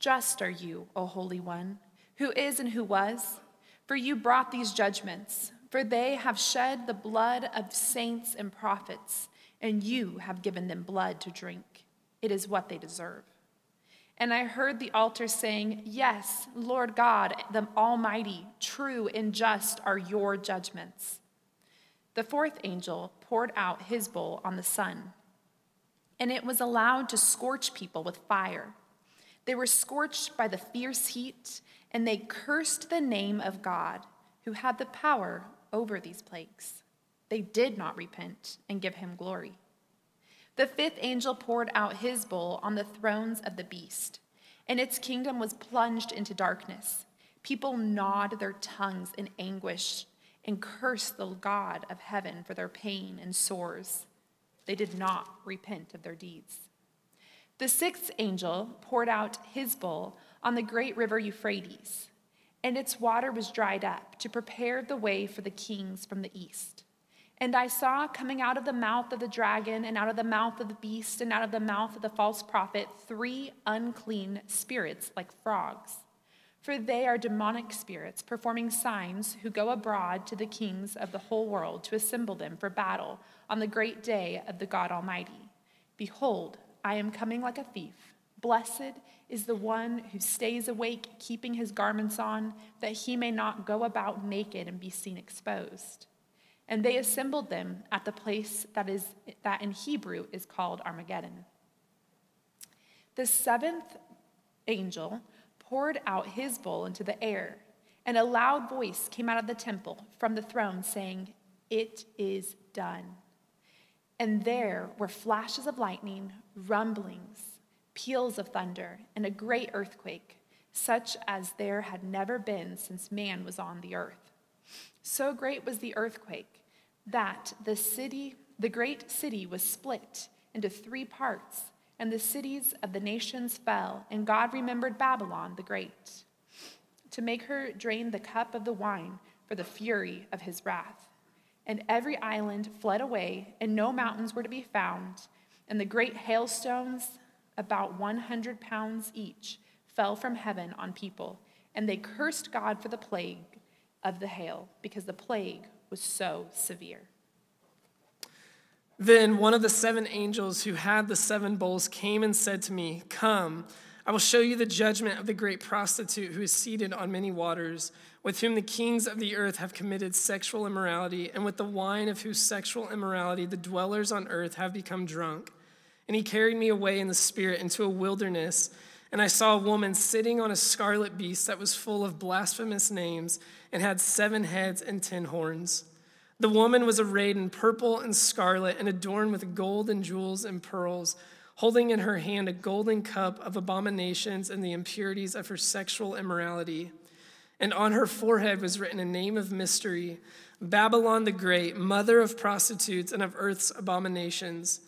"Just are you, O Holy One, who is and who was, for you brought these judgments, for they have shed the blood of saints and prophets, and you have given them blood to drink. It is what they deserve." And I heard the altar saying, "Yes, Lord God, the Almighty, true and just are your judgments." The fourth angel poured out his bowl on the sun, and it was allowed to scorch people with fire. They were scorched by the fierce heat, and they cursed the name of God, who had the power over these plagues. They did not repent and give him glory. The fifth angel poured out his bowl on the thrones of the beast, and its kingdom was plunged into darkness. People gnawed their tongues in anguish and cursed the God of heaven for their pain and sores. They did not repent of their deeds. The sixth angel poured out his bowl on the great river Euphrates, and its water was dried up to prepare the way for the kings from the east. And I saw coming out of the mouth of the dragon and out of the mouth of the beast and out of the mouth of the false prophet three unclean spirits like frogs, for they are demonic spirits performing signs who go abroad to the kings of the whole world to assemble them for battle on the great day of the God Almighty. Behold, I am coming like a thief. Blessed is the one who stays awake, keeping his garments on, that he may not go about naked and be seen exposed. And they assembled them at the place that is that in Hebrew is called Armageddon. The seventh angel poured out his bowl into the air, and a loud voice came out of the temple from the throne saying, it is done. And there were flashes of lightning, rumblings, peals of thunder, and a great earthquake, such as there had never been since man was on the earth. So great was the earthquake that the city, the great city was split into three parts, and the cities of the nations fell, and God remembered Babylon the Great, to make her drain the cup of the wine for the fury of his wrath. And every island fled away, and no mountains were to be found, and the great hailstones, about one hundred pounds each, fell from heaven on people, and they cursed God for the plague of the hail, because the plague was so severe. Then one of the seven angels who had the seven bowls came and said to me, "Come, I will show you the judgment of the great prostitute who is seated on many waters, with whom the kings of the earth have committed sexual immorality, and with the wine of whose sexual immorality the dwellers on earth have become drunk." And he carried me away in the spirit into a wilderness, and I saw a woman sitting on a scarlet beast that was full of blasphemous names and had seven heads and ten horns. The woman was arrayed in purple and scarlet and adorned with gold and jewels and pearls, holding in her hand a golden cup of abominations and the impurities of her sexual immorality. And on her forehead was written a name of mystery, Babylon the Great, mother of prostitutes and of earth's abominations.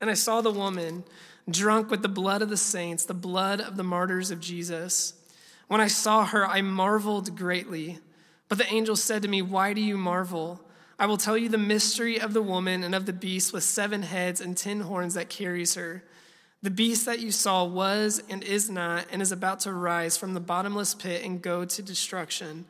And I saw the woman drunk with the blood of the saints, the blood of the martyrs of Jesus. When I saw her, I marveled greatly. But the angel said to me, "Why do you marvel? I will tell you the mystery of the woman and of the beast with seven heads and ten horns that carries her. The beast that you saw was and is not and is about to rise from the bottomless pit and go to destruction.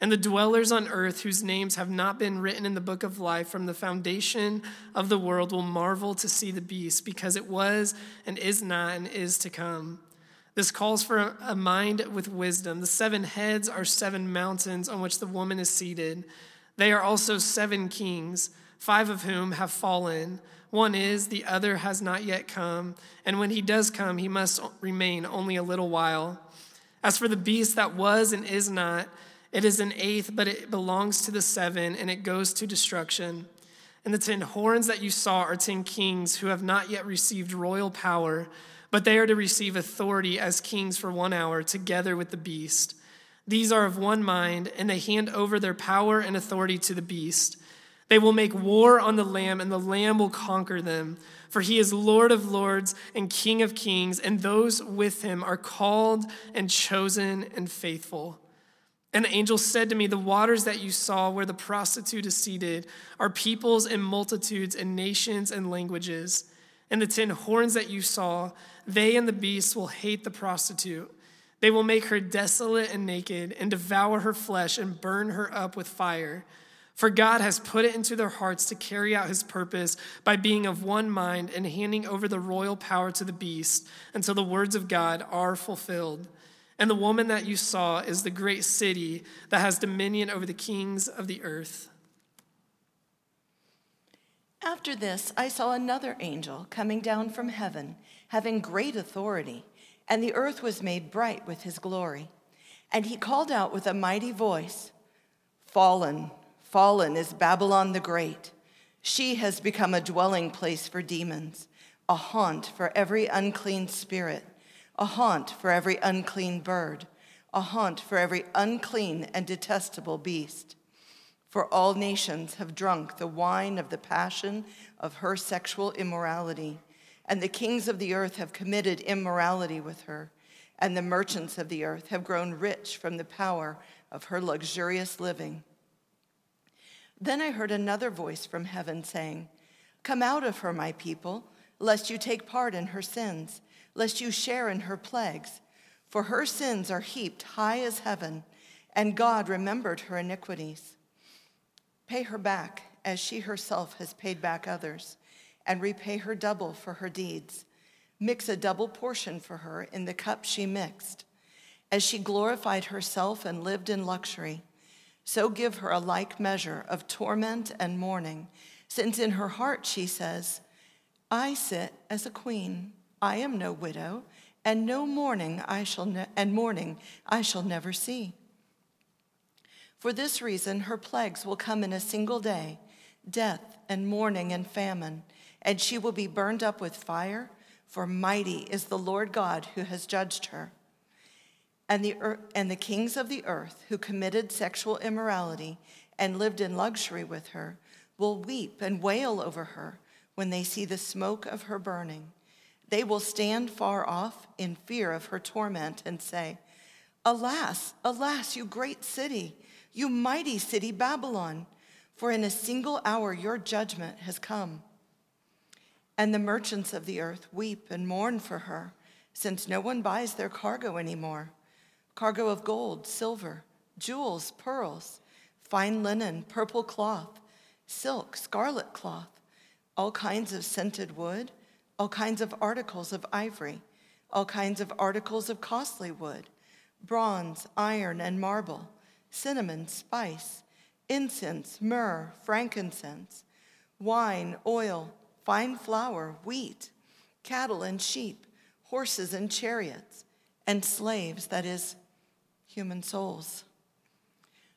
And the dwellers on earth whose names have not been written in the book of life from the foundation of the world will marvel to see the beast, because it was and is not and is to come. This calls for a mind with wisdom. The seven heads are seven mountains on which the woman is seated. They are also seven kings, five of whom have fallen. One is, the other has not yet come, and when he does come, he must remain only a little while. As for the beast that was and is not, it is an eighth, but it belongs to the seven, and it goes to destruction. And the ten horns that you saw are ten kings who have not yet received royal power, but they are to receive authority as kings for one hour, together with the beast. These are of one mind, and they hand over their power and authority to the beast. They will make war on the Lamb, and the Lamb will conquer them. For he is Lord of lords and King of kings, and those with him are called and chosen and faithful." And the angel said to me, "The waters that you saw where the prostitute is seated are peoples and multitudes and nations and languages. And the ten horns that you saw, they and the beast will hate the prostitute. They will make her desolate and naked and devour her flesh and burn her up with fire. For God has put it into their hearts to carry out his purpose by being of one mind and handing over the royal power to the beast until the words of God are fulfilled. And the woman that you saw is the great city that has dominion over the kings of the earth." After this, I saw another angel coming down from heaven, having great authority, and the earth was made bright with his glory. And he called out with a mighty voice, "Fallen, fallen is Babylon the Great. She has become a dwelling place for demons, a haunt for every unclean spirit, a haunt for every unclean bird, a haunt for every unclean and detestable beast. For all nations have drunk the wine of the passion of her sexual immorality, and the kings of the earth have committed immorality with her, and the merchants of the earth have grown rich from the power of her luxurious living." Then I heard another voice from heaven saying, "Come out of her, my people, lest you take part in her sins, lest you share in her plagues. For her sins are heaped high as heaven, and God remembered her iniquities. Pay her back as she herself has paid back others, and repay her double for her deeds. Mix a double portion for her in the cup she mixed. As she glorified herself and lived in luxury, so give her a like measure of torment and mourning, since in her heart she says, 'I sit as a queen. I am no widow, and no mourning I shall ne- and mourning I shall never see.' For this reason her plagues will come in a single day, death and mourning and famine, and she will be burned up with fire, for mighty is the Lord God who has judged her. And the er- and the kings of the earth who committed sexual immorality and lived in luxury with her will weep and wail over her when they see the smoke of her burning. They will stand far off in fear of her torment and say, "Alas, alas, you great city, you mighty city Babylon, for in a single hour your judgment has come." And the merchants of the earth weep and mourn for her, since no one buys their cargo anymore, cargo of gold, silver, jewels, pearls, fine linen, purple cloth, silk, scarlet cloth, all kinds of scented wood, all kinds of articles of ivory, all kinds of articles of costly wood, bronze, iron, and marble, cinnamon, spice, incense, myrrh, frankincense, wine, oil, fine flour, wheat, cattle and sheep, horses and chariots, and slaves, that is, human souls.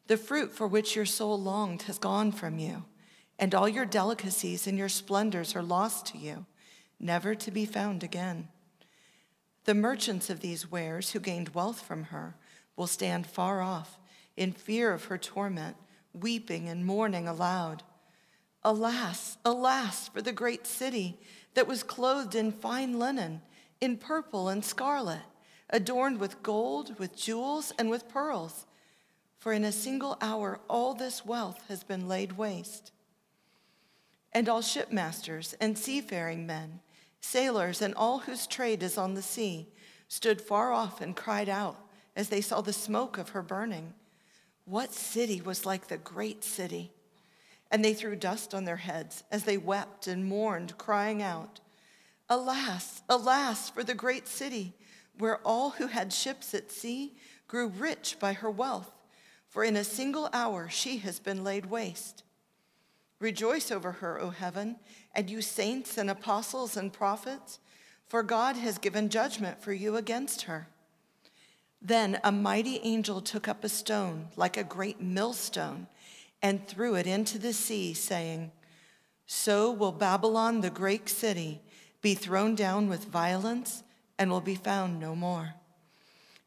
The fruit for which your soul longed has gone from you, and all your delicacies and your splendors are lost to you, never to be found again. The merchants of these wares who gained wealth from her will stand far off, in fear of her torment, weeping and mourning aloud. "Alas, alas, for the great city that was clothed in fine linen, in purple and scarlet, adorned with gold, with jewels, and with pearls. For in a single hour all this wealth has been laid waste." And all shipmasters and seafaring men, sailors and all whose trade is on the sea, stood far off and cried out as they saw the smoke of her burning, "What city was like the great city?" And they threw dust on their heads as they wept and mourned, crying out, "Alas, alas, for the great city, where all who had ships at sea grew rich by her wealth, for in a single hour she has been laid waste. Rejoice over her, O heaven, and you saints and apostles and prophets, for God has given judgment for you against her." Then a mighty angel took up a stone like a great millstone and threw it into the sea, saying, "So will Babylon the great city be thrown down with violence and will be found no more."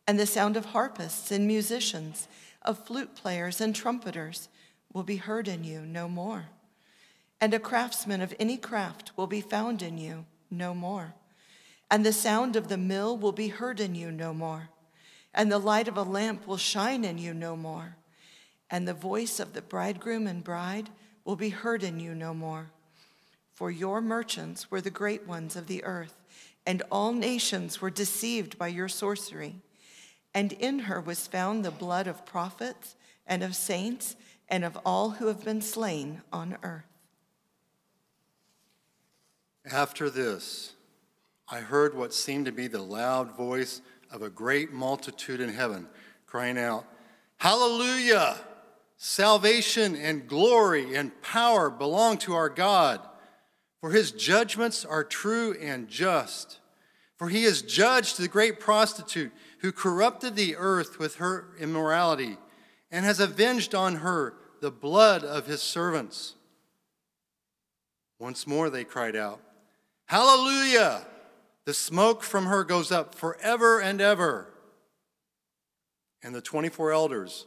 And the sound of harpists and musicians, of flute players and trumpeters will be heard in you no more. And a craftsman of any craft will be found in you no more. And the sound of the mill will be heard in you no more. And the light of a lamp will shine in you no more. And the voice of the bridegroom and bride will be heard in you no more. For your merchants were the great ones of the earth, and all nations were deceived by your sorcery. And in her was found the blood of prophets and of saints and of all who have been slain on earth. After this, I heard what seemed to be the loud voice of a great multitude in heaven, crying out, "Hallelujah! Salvation and glory and power belong to our God, for his judgments are true and just. For he has judged the great prostitute who corrupted the earth with her immorality, and has avenged on her the blood of his servants." Once more they cried out, "Hallelujah! The smoke from her goes up forever and ever." And the twenty-four elders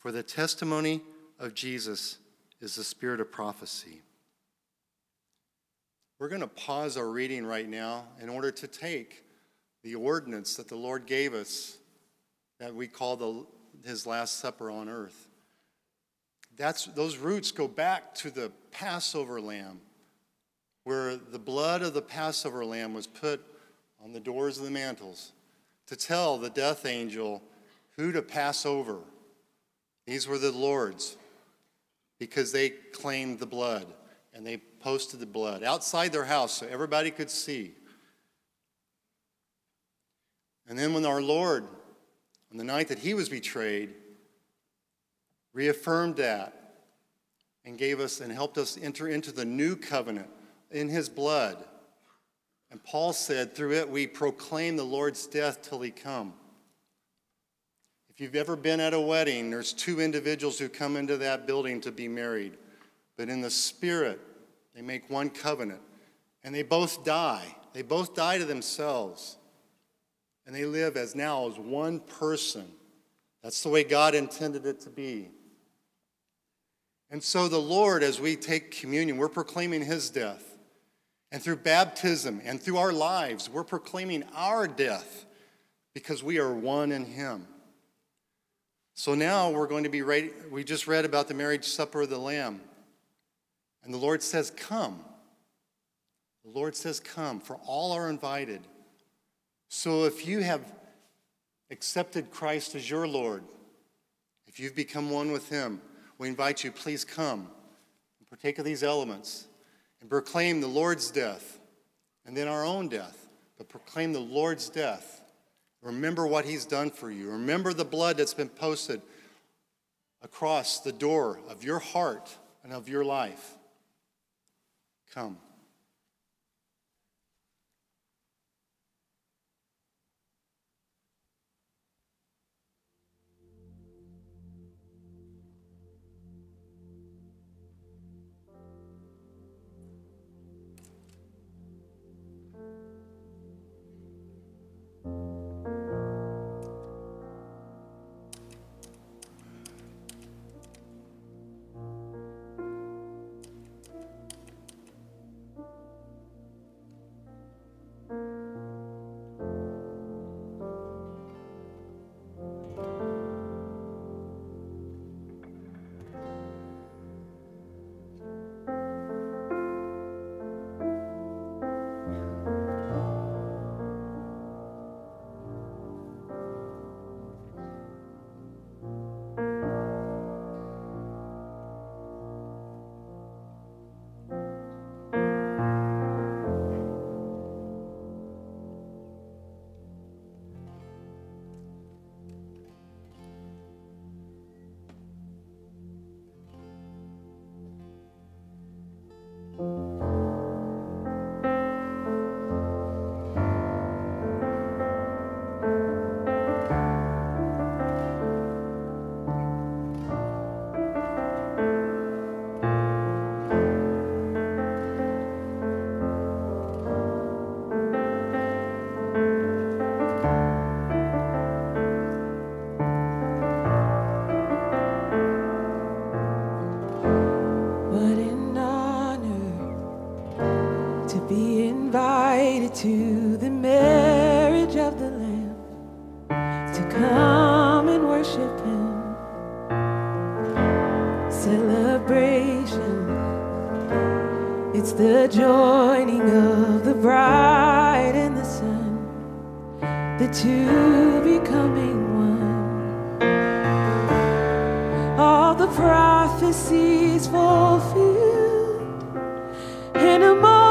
for the testimony of Jesus is the spirit of prophecy. We're going to pause our reading right now in order to take the ordinance that the Lord gave us that we call the, his Last Supper on earth. That's, those roots go back to the Passover lamb, where the blood of the Passover lamb was put on the doors of the mantles to tell the death angel who to pass over. These were the Lord's because they claimed the blood and they posted the blood outside their house so everybody could see. And then when our Lord, on the night that he was betrayed, reaffirmed that and gave us and helped us enter into the new covenant in his blood. And Paul said, through it we proclaim the Lord's death till he come. If you've ever been at a wedding, there's two individuals who come into that building to be married. But in the spirit, they make one covenant. And they both die. They both die to themselves. And they live as now as one person. That's the way God intended it to be. And so the Lord, as we take communion, we're proclaiming his death. And through baptism and through our lives, we're proclaiming our death because we are one in him. So now we're going to be right. We just read about the marriage supper of the Lamb. And the Lord says, come. The Lord says, come, for all are invited. So if you have accepted Christ as your Lord, if you've become one with him, we invite you, please come and partake of these elements and proclaim the Lord's death and then our own death, but proclaim the Lord's death. Remember what he's done for you. Remember the blood that's been posted across the door of your heart and of your life. Come. To the marriage of the Lamb, to come and worship him. Celebration, it's the joining of the bride and the son, the two becoming one. All the prophecies fulfilled in a moment.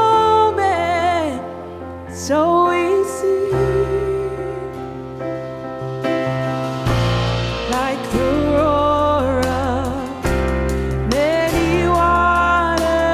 So we see, like the roar of many waters.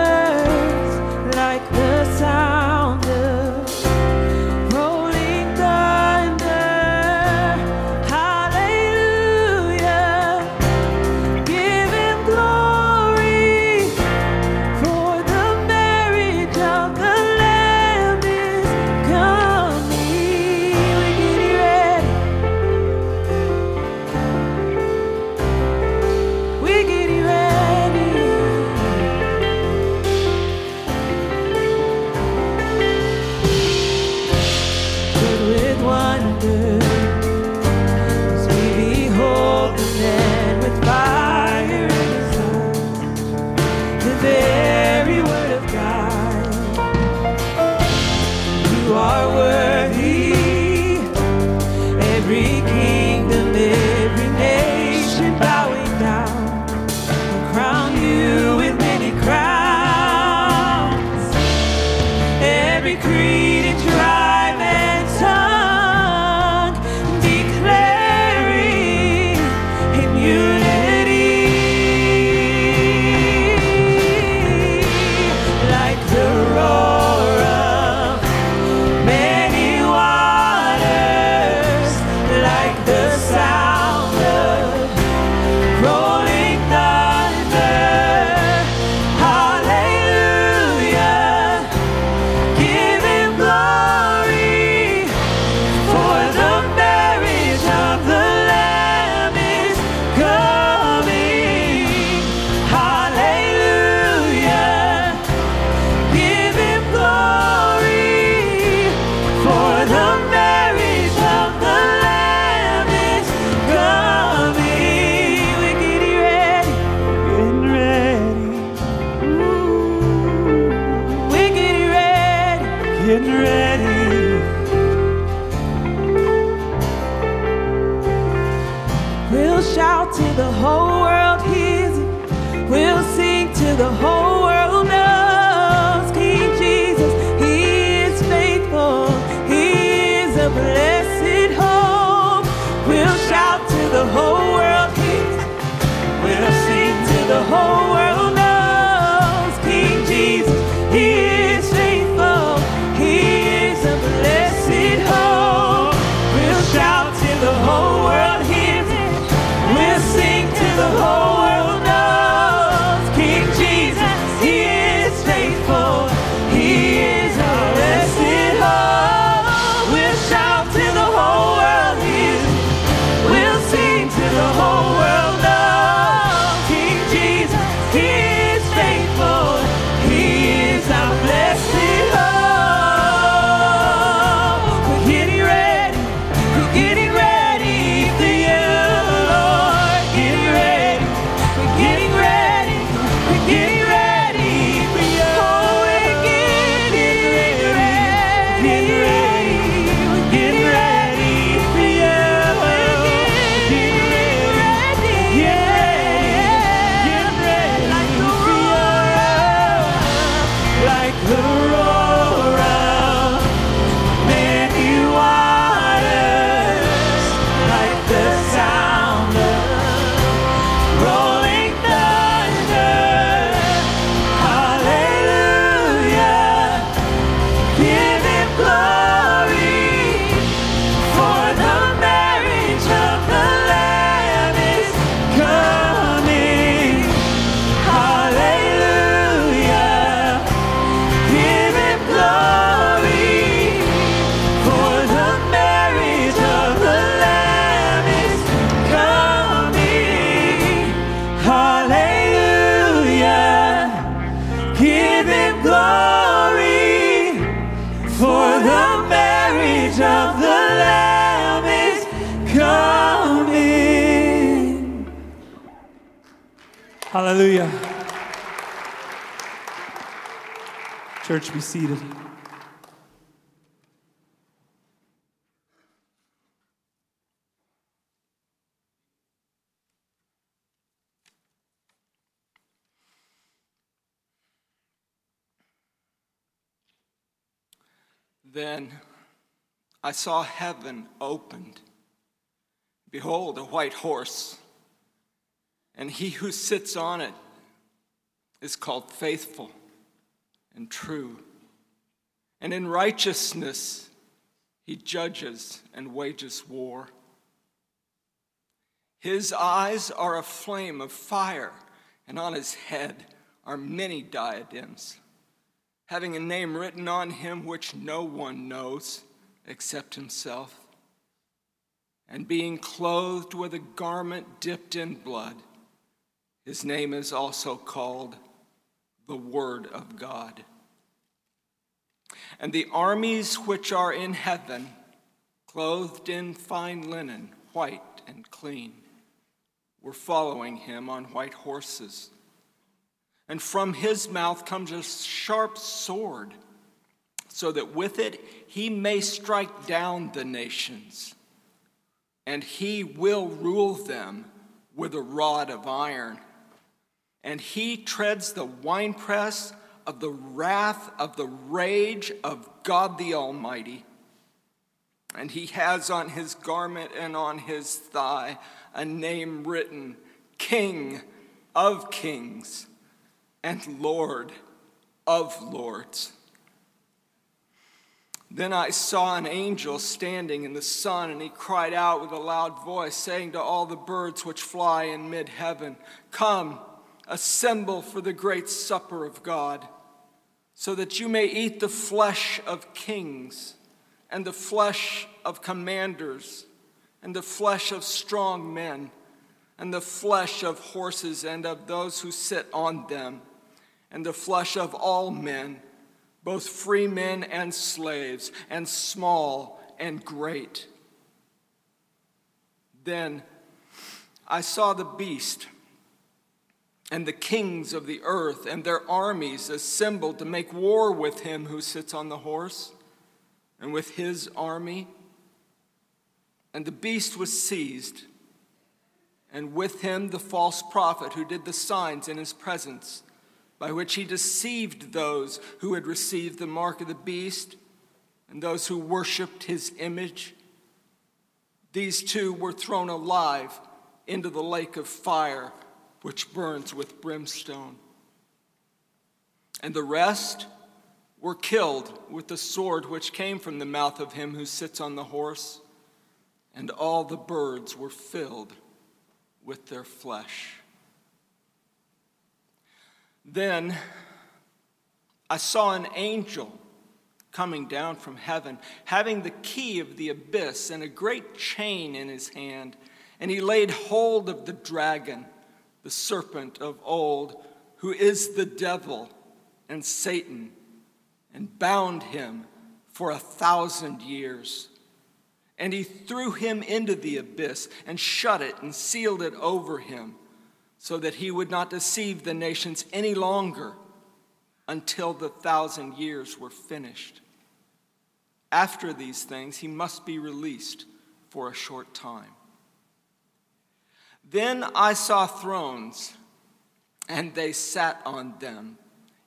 getting ready. We'll shout till the whole world hears it. We'll sing till the whole world knows. King Jesus, He is faithful. He is a blessed hope. We'll shout till the whole world hears it. We'll sing till the whole world knows. King Jesus, He is faithful. He is a blessed hope. We'll shout till the whole world hears it. We'll sing till the whole world knows. King Jesus, He is faithful. He is a blessed hope. We'll shout till the whole world hears it. We'll sing till the whole world knows. King Jesus, He is faithful. He is our blessed hope. We're getting ready. We're getting ready for you, Lord. Getting ready. We're getting ready. We're getting ready for you. Oh, we're getting ready. Getting ready. We're getting ready for you. We're getting ready. Getting ready. Getting ready. Like the roar. Like the roar of many waters, like the sound of rolling thunder. Hallelujah, give Him glory, for the marriage of the Lamb is coming. Hallelujah. Give Him glory, for the marriage of the Lamb is coming. Hallelujah. Give Him glory, for the marriage of the Lamb is coming. Hallelujah. Church, be seated. Then I saw heaven opened. Behold, a white horse, and he who sits on it is called Faithful and True. And in righteousness he judges and wages war. His eyes are a flame of fire, and on his head are many diadems, having a name written on him which no one knows except himself. And being clothed with a garment dipped in blood, his name is also called the Word of God. And the armies which are in heaven, clothed in fine linen, white and clean, were following him on white horses. And from his mouth comes a sharp sword, so that with it he may strike down the nations, and he will rule them with a rod of iron. And he treads the winepress of the wrath of the rage of God the Almighty. And he has on his garment and on his thigh a name written, King of Kings and Lord of Lords. Then I saw an angel standing in the sun, and he cried out with a loud voice, saying to all the birds which fly in mid-heaven, Come, assemble for the great supper of God, so that you may eat the flesh of kings, and the flesh of commanders, and the flesh of strong men, and the flesh of horses and of those who sit on them, and the flesh of all men, both free men and slaves, and small and great. Then I saw the beast and the kings of the earth and their armies assembled to make war with him who sits on the horse and with his army. And the beast was seized, and with him the false prophet who did the signs in his presence, by which he deceived those who had received the mark of the beast and those who worshipped his image. These two were thrown alive into the lake of fire, which burns with brimstone. And the rest were killed with the sword which came from the mouth of him who sits on the horse, and all the birds were filled with their flesh. Then I saw an angel coming down from heaven, having the key of the abyss and a great chain in his hand. And he laid hold of the dragon, the serpent of old, who is the devil and Satan, and bound him for a thousand years. And he threw him into the abyss and shut it and sealed it over him, so that he would not deceive the nations any longer until the thousand years were finished. After these things, he must be released for a short time. Then I saw thrones, and they sat on them,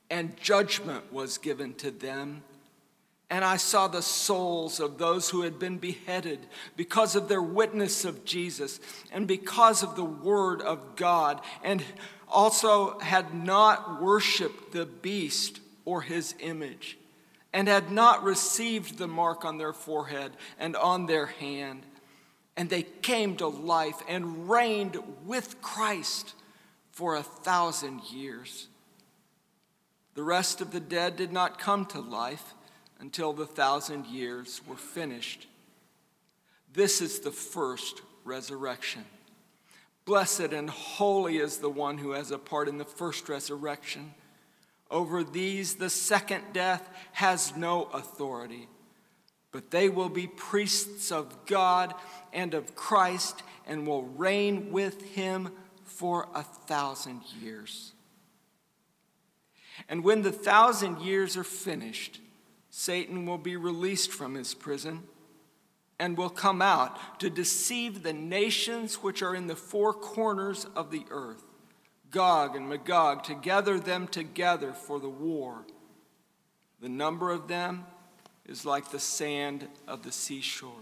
and judgment was given to them. And I saw the souls of those who had been beheaded because of their witness of Jesus and because of the word of God, and also had not worshipped the beast or his image, and had not received the mark on their forehead and on their hand. And they came to life and reigned with Christ for a thousand years. The rest of the dead did not come to life until the thousand years were finished. This is the first resurrection. Blessed and holy is the one who has a part in the first resurrection. Over these, the second death has no authority, but they will be priests of God and of Christ and will reign with him for a thousand years. And when the thousand years are finished, Satan will be released from his prison and will come out to deceive the nations which are in the four corners of the earth, Gog and Magog, to gather them together for the war. The number of them is like the sand of the seashore.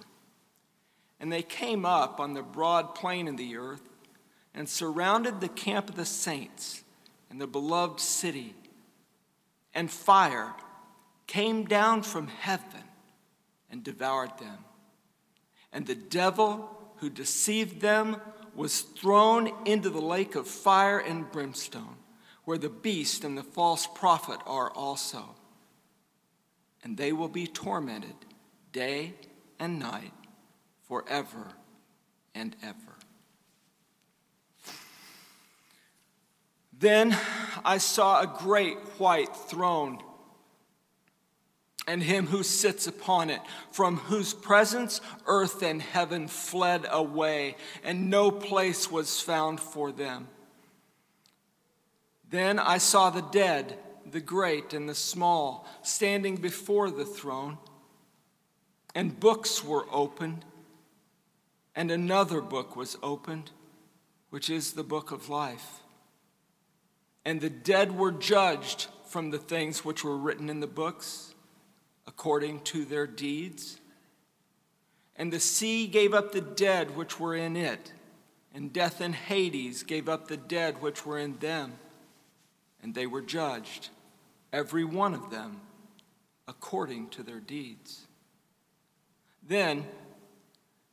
And they came up on the broad plain of the earth and surrounded the camp of the saints and the beloved city, and fire came down from heaven and devoured them. And the devil who deceived them was thrown into the lake of fire and brimstone, where the beast and the false prophet are also. And they will be tormented day and night forever and ever. Then I saw a great white throne, and him who sits upon it, from whose presence earth and heaven fled away, and no place was found for them. Then I saw the dead, the great and the small, standing before the throne, and books were opened, and another book was opened, which is the book of life. And the dead were judged from the things which were written in the books, according to their deeds. And the sea gave up the dead which were in it, and death and Hades gave up the dead which were in them, and they were judged, every one of them, according to their deeds. Then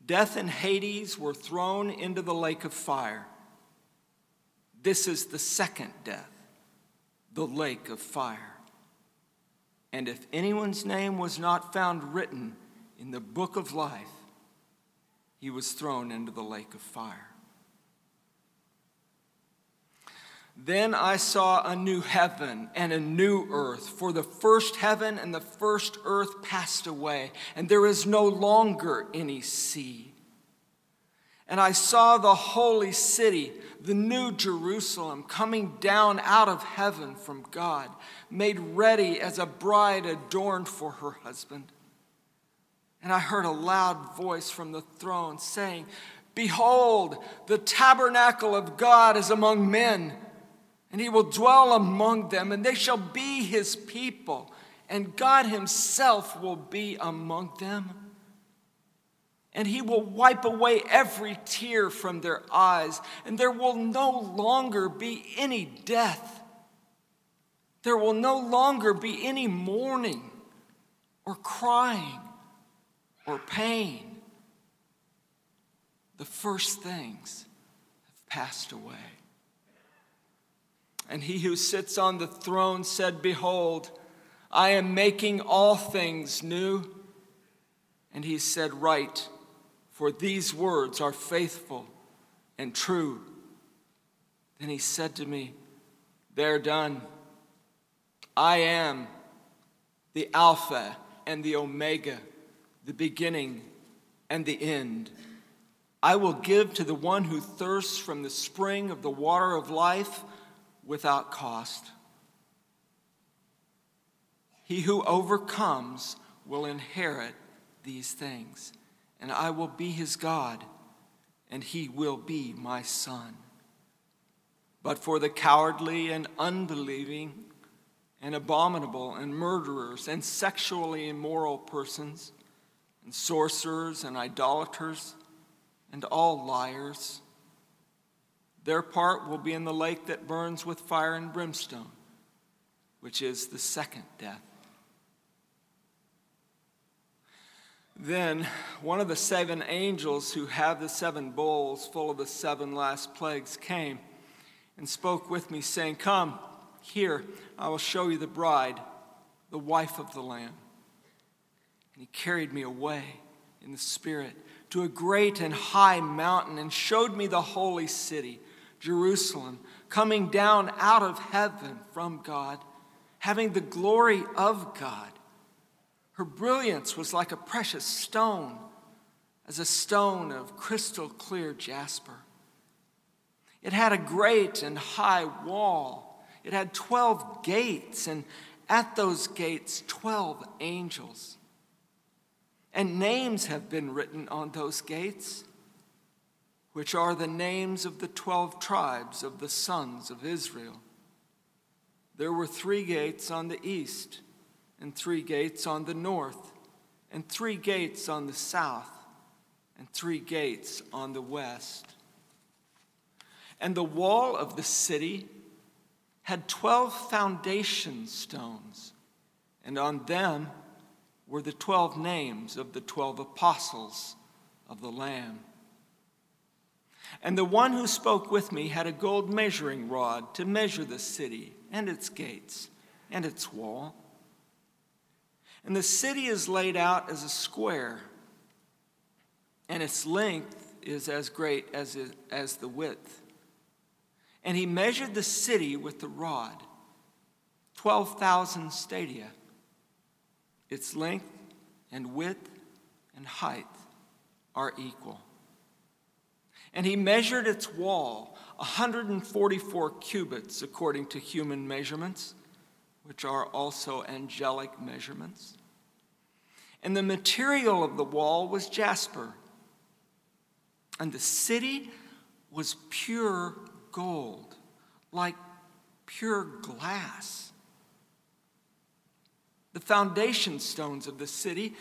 death and Hades were thrown into the lake of fire. This is the second death, the lake of fire. And if anyone's name was not found written in the book of life, he was thrown into the lake of fire. Then I saw a new heaven and a new earth, for the first heaven and the first earth passed away, and there is no longer any sea. And I saw the holy city, the new Jerusalem, coming down out of heaven from God, made ready as a bride adorned for her husband. And I heard a loud voice from the throne saying, "Behold, the tabernacle of God is among men, and he will dwell among them, and they shall be his people, and God himself will be among them. And he will wipe away every tear from their eyes, and there will no longer be any death. There will no longer be any mourning or crying or pain. The first things have passed away." And he who sits on the throne said, "Behold, I am making all things new." And he said, "Write, for these words are faithful and true." Then he said to me, "They're done. I am the Alpha and the Omega, the beginning and the end. I will give to the one who thirsts from the spring of the water of life without cost. He who overcomes will inherit these things, and I will be his God, and he will be my son. But for the cowardly and unbelieving and abominable and murderers and sexually immoral persons and sorcerers and idolaters and all liars, their part will be in the lake that burns with fire and brimstone, which is the second death." Then one of the seven angels who have the seven bowls full of the seven last plagues came and spoke with me, saying, "Come here, I will show you the bride, the wife of the Lamb." And he carried me away in the Spirit to a great and high mountain and showed me the holy city, Jerusalem, coming down out of heaven from God, having the glory of God. Her brilliance was like a precious stone, as a stone of crystal clear jasper. It had a great and high wall. It had twelve gates, and at those gates twelve angels. And names have been written on those gates, which are the names of the twelve tribes of the sons of Israel. There were three gates on the east, and three gates on the north, and three gates on the south, and three gates on the west. And the wall of the city had twelve foundation stones, and on them were the twelve names of the twelve apostles of the Lamb. And the one who spoke with me had a gold measuring rod to measure the city and its gates and its wall. And the city is laid out as a square, and its length is as great as, it, as the width. And he measured the city with the rod, twelve thousand stadia, its length and width and height are equal. And he measured its wall, one hundred forty-four cubits according to human measurements, which are also angelic measurements. And the material of the wall was jasper, and the city was pure gold, like pure glass. The foundation stones of the city,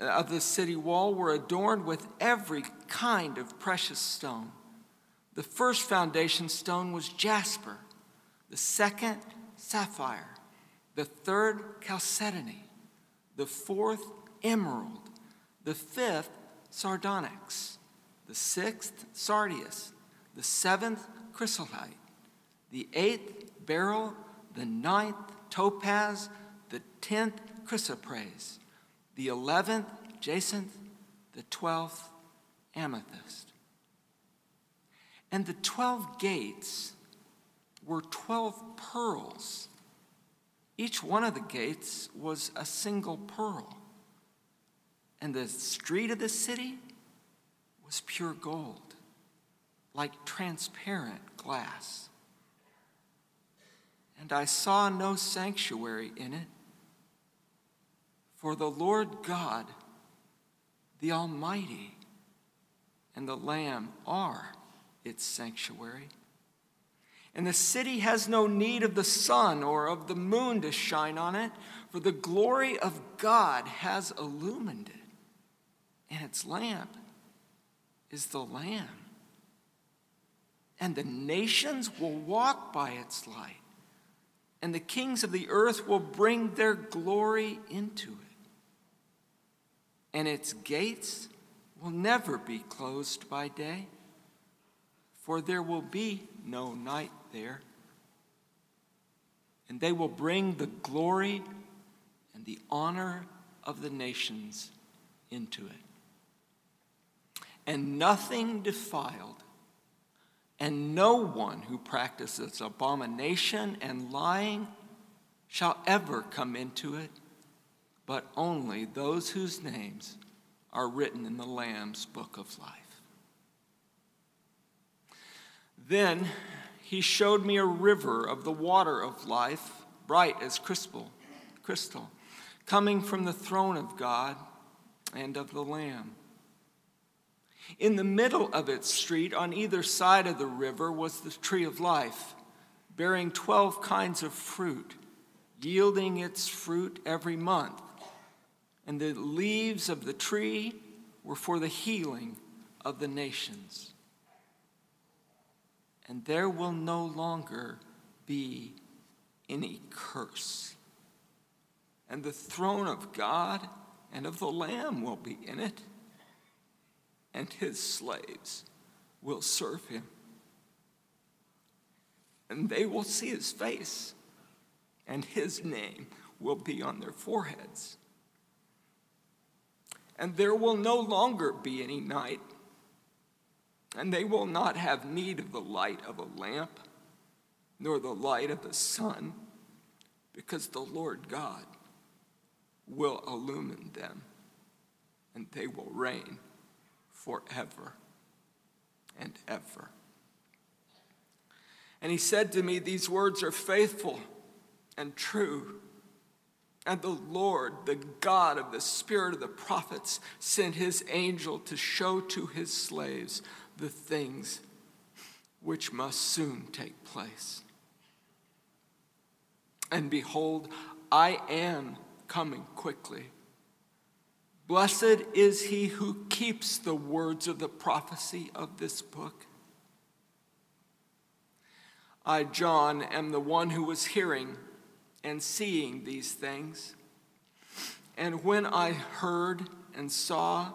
of the city wall were adorned with every kind of precious stone. The first foundation stone was jasper, the second, sapphire, the third, chalcedony, the fourth, emerald, the fifth, sardonyx, the sixth, sardius, the seventh, chrysolite, the eighth, beryl, the ninth, topaz, the tenth, chrysoprase, the eleventh, jacinth, the twelfth, amethyst. And the twelve gates were twelve pearls. Each one of the gates was a single pearl, and the street of the city was pure gold, like transparent glass. And I saw no sanctuary in it, for the Lord God The Almighty and the Lamb are its sanctuary. And the city has no need of the sun or of the moon to shine on it, for the glory of God has illumined it, and its lamp is the Lamb. And the nations will walk by its light, and the kings of the earth will bring their glory into it. And its gates will never be closed by day, for there will be no night there. And they will bring the glory and the honor of the nations into it. And nothing defiled, and no one who practices abomination and lying shall ever come into it, but only those whose names are written in the Lamb's book of life. Then he showed me a river of the water of life, bright as crystal, crystal, coming from the throne of God and of the Lamb. In the middle of its street, on either side of the river, was the tree of life, bearing twelve kinds of fruit, yielding its fruit every month. And the leaves of the tree were for the healing of the nations. And there will no longer be any curse. And the throne of God and of the Lamb will be in it, and his slaves will serve him. And they will see his face, and his name will be on their foreheads. And there will no longer be any night, and they will not have need of the light of a lamp, nor the light of the sun, because the Lord God will illumine them, and they will reign forever and ever. And he said to me, these words are faithful and true. And the Lord, the God of the spirit of the prophets, sent his angel to show to his slaves the things which must soon take place. And behold, I am coming quickly. Blessed is he who keeps the words of the prophecy of this book. I, John, am the one who was hearing and seeing these things. And when I heard and saw,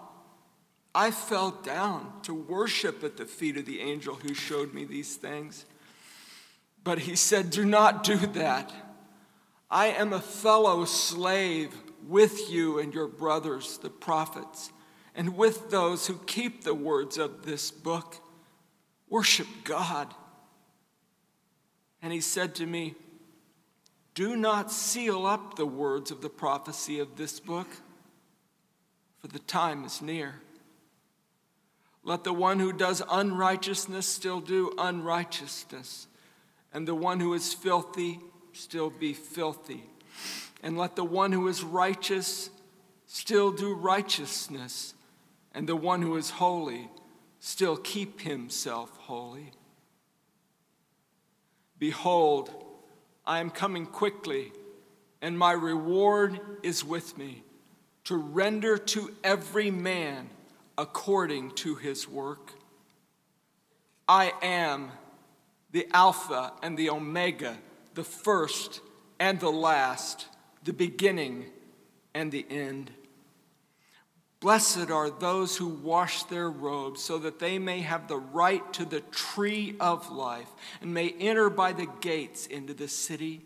I fell down to worship at the feet of the angel who showed me these things. But he said, do not do that. I am a fellow slave with you and your brothers, the prophets, and with those who keep the words of this book. Worship God. And he said to me, do not seal up the words of the prophecy of this book, for the time is near. Let the one who does unrighteousness still do unrighteousness, and the one who is filthy still be filthy. And let the one who is righteous still do righteousness, and the one who is holy still keep himself holy. Behold, I am coming quickly, and my reward is with me, to render to every man according to his work. I am the Alpha and the Omega, the first and the last, the beginning and the end. Blessed are those who wash their robes, so that they may have the right to the tree of life and may enter by the gates into the city.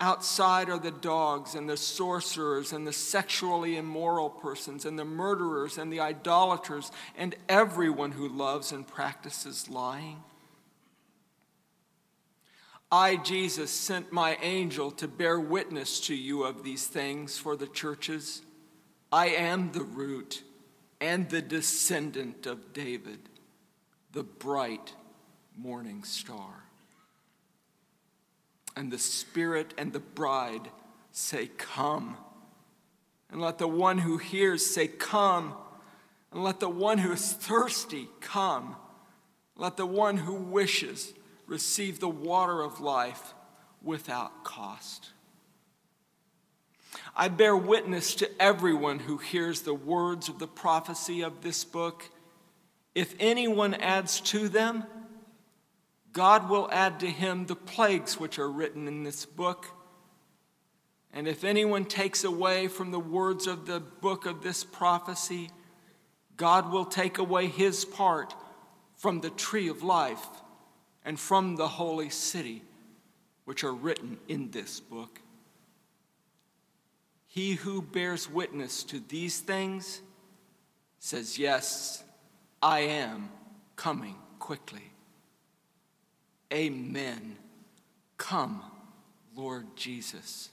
Outside are the dogs and the sorcerers and the sexually immoral persons and the murderers and the idolaters and everyone who loves and practices lying. I, Jesus, sent my angel to bear witness to you of these things for the churches. I am the root and the descendant of David, the bright morning star. And the Spirit and the bride say, come. And let the one who hears say, come. And let the one who is thirsty come. Let the one who wishes receive the water of life without cost. I bear witness to everyone who hears the words of the prophecy of this book. If anyone adds to them, God will add to him the plagues which are written in this book. And if anyone takes away from the words of the book of this prophecy, God will take away his part from the tree of life and from the holy city, which are written in this book. He who bears witness to these things says, yes, I am coming quickly. Amen. Come, Lord Jesus.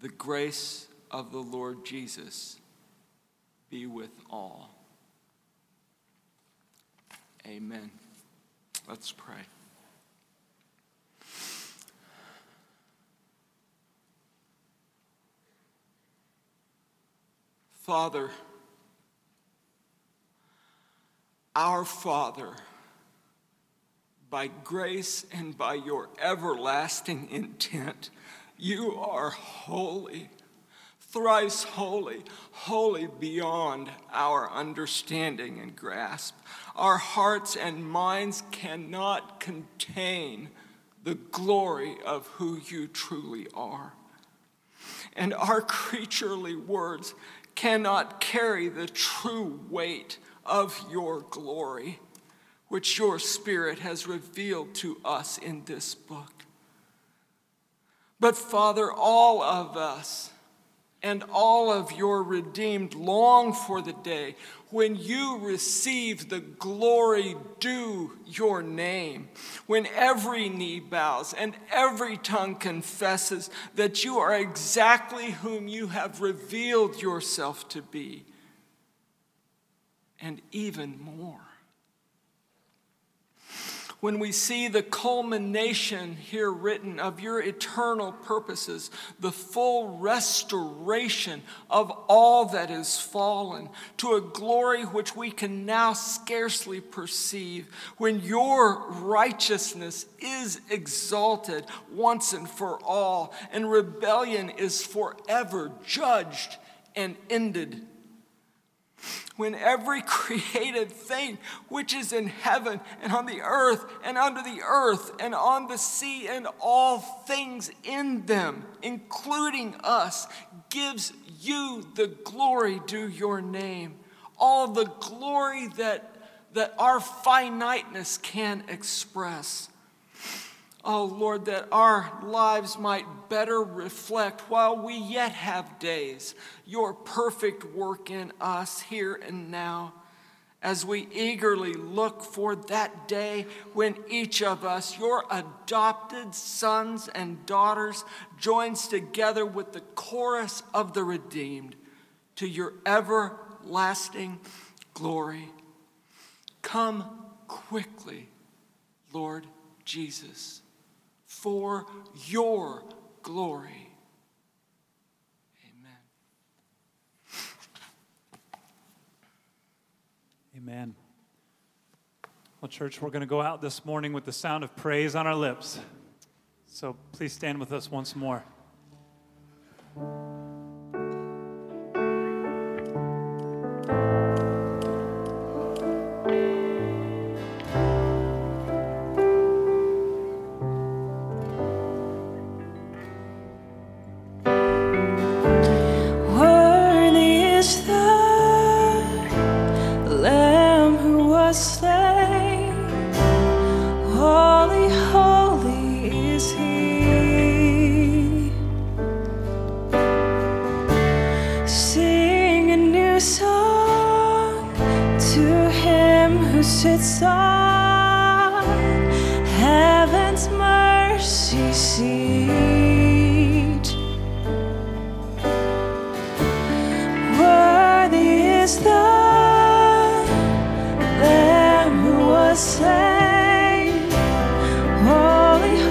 The grace of the Lord Jesus be with all. Amen. Let's pray. Father, our Father, by grace and by your everlasting intent, you are holy, thrice holy, holy beyond our understanding and grasp. Our hearts and minds cannot contain the glory of who you truly are. And our creaturely words cannot carry the true weight of your glory, which your Spirit has revealed to us in this book. But Father, all of us and all of your redeemed long for the day when you receive the glory due your name, when every knee bows and every tongue confesses that you are exactly whom you have revealed yourself to be, and even more. When we see the culmination here written of your eternal purposes, the full restoration of all that is fallen to a glory which we can now scarcely perceive, when your righteousness is exalted once and for all, and rebellion is forever judged and ended. When every created thing which is in heaven and on the earth and under the earth and on the sea and all things in them, including us, gives you the glory due your name, all the glory that, that our finiteness can express. Oh, Lord, that our lives might better reflect, while we yet have days, your perfect work in us here and now, as we eagerly look for that day when each of us, your adopted sons and daughters, joins together with the chorus of the redeemed to your everlasting glory. Come quickly, Lord Jesus, for your glory. Amen. Amen. Well, church, we're going to go out this morning with the sound of praise on our lips. So please stand with us once more. Holy,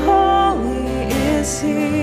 holy is he.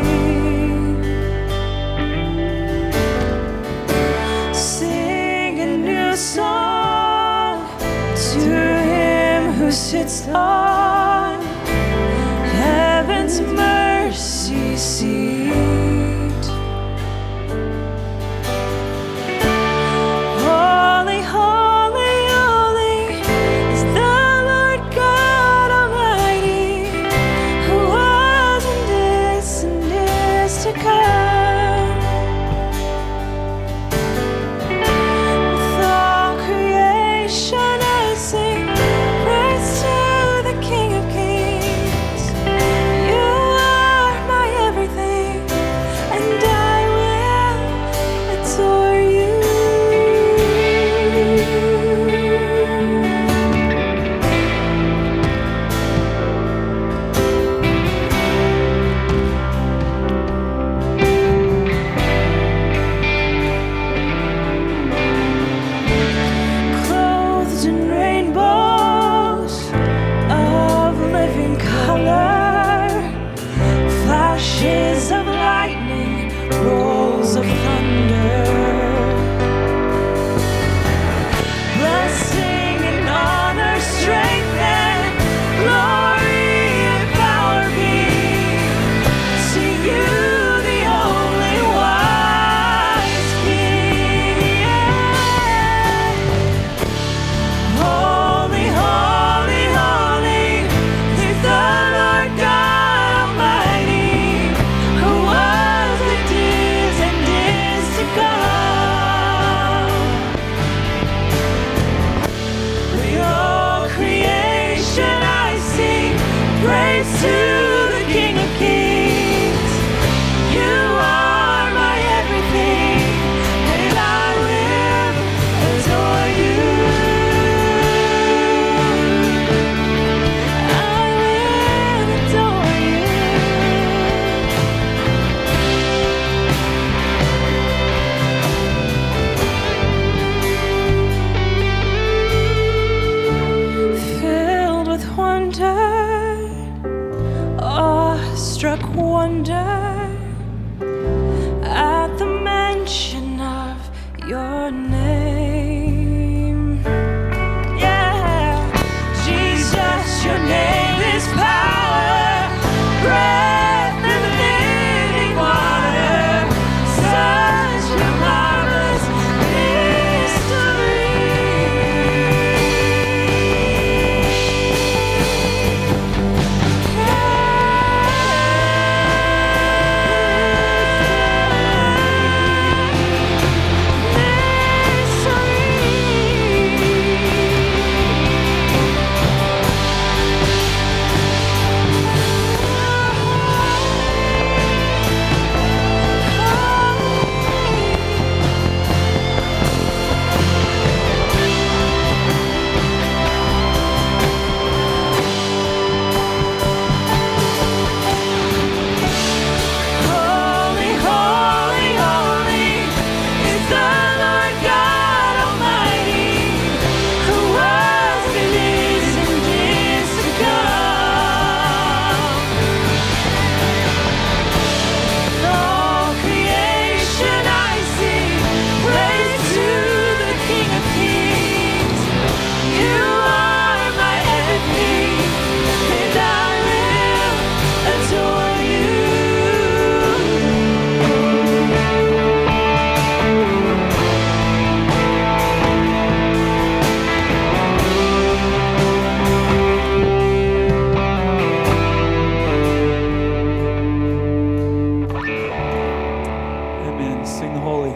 Amen. Sing the holy.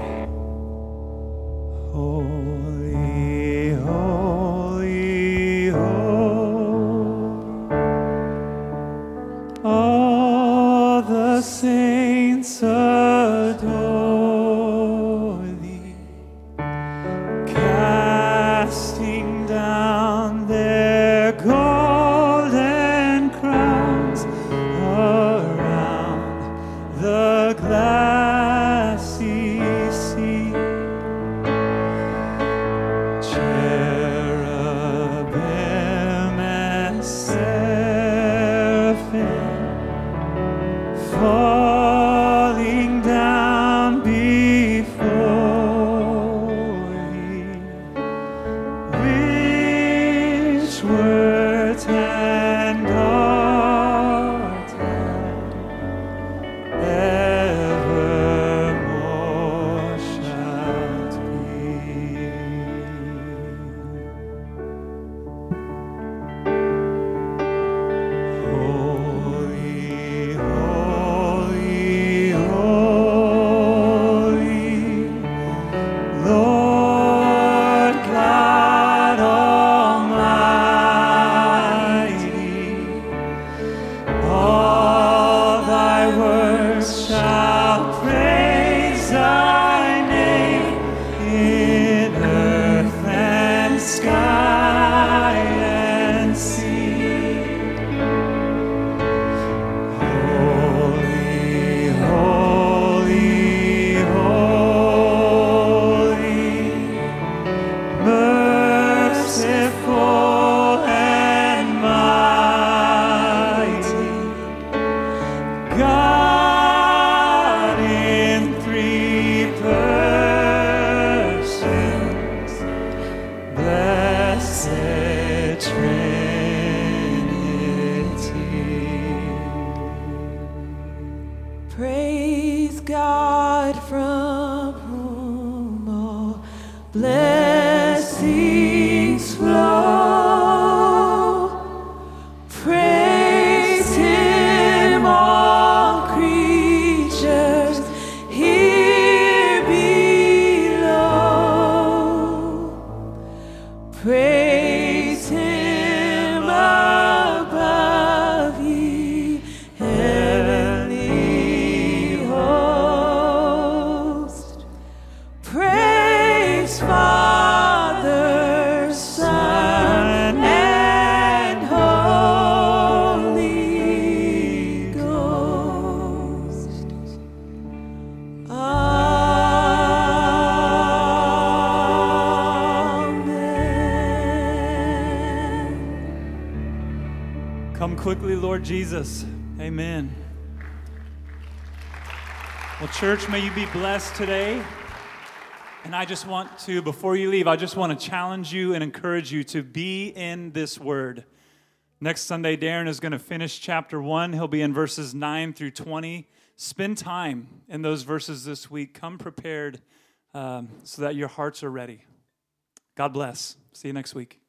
Holy, holy, holy, all the saints adore thee, casting down their golden crowns around the glassy sea. Cherubim and seraphim falling down before thee, which words and art evermore shalt be. Holy, holy, holy, Lord God Almighty, all thy works shall praise thy name in earth and sky and sea. Holy, holy, holy, merciful and mighty, God in three persons, blessed Trinity. Praise God from whom all blessings flow. Praise Him, all creatures here below. Praise Him above, ye heavenly host. Praise Father, Son, and Holy Ghost. Amen. Come quickly, Lord Jesus. Amen. Well, church, may you be blessed today. And I just want to, before you leave, I just want to challenge you and encourage you to be in this word. Next Sunday, Darren is going to finish chapter one. He'll be in verses nine through twenty. Spend time in those verses this week. Come prepared um, so that your hearts are ready. God bless. See you next week.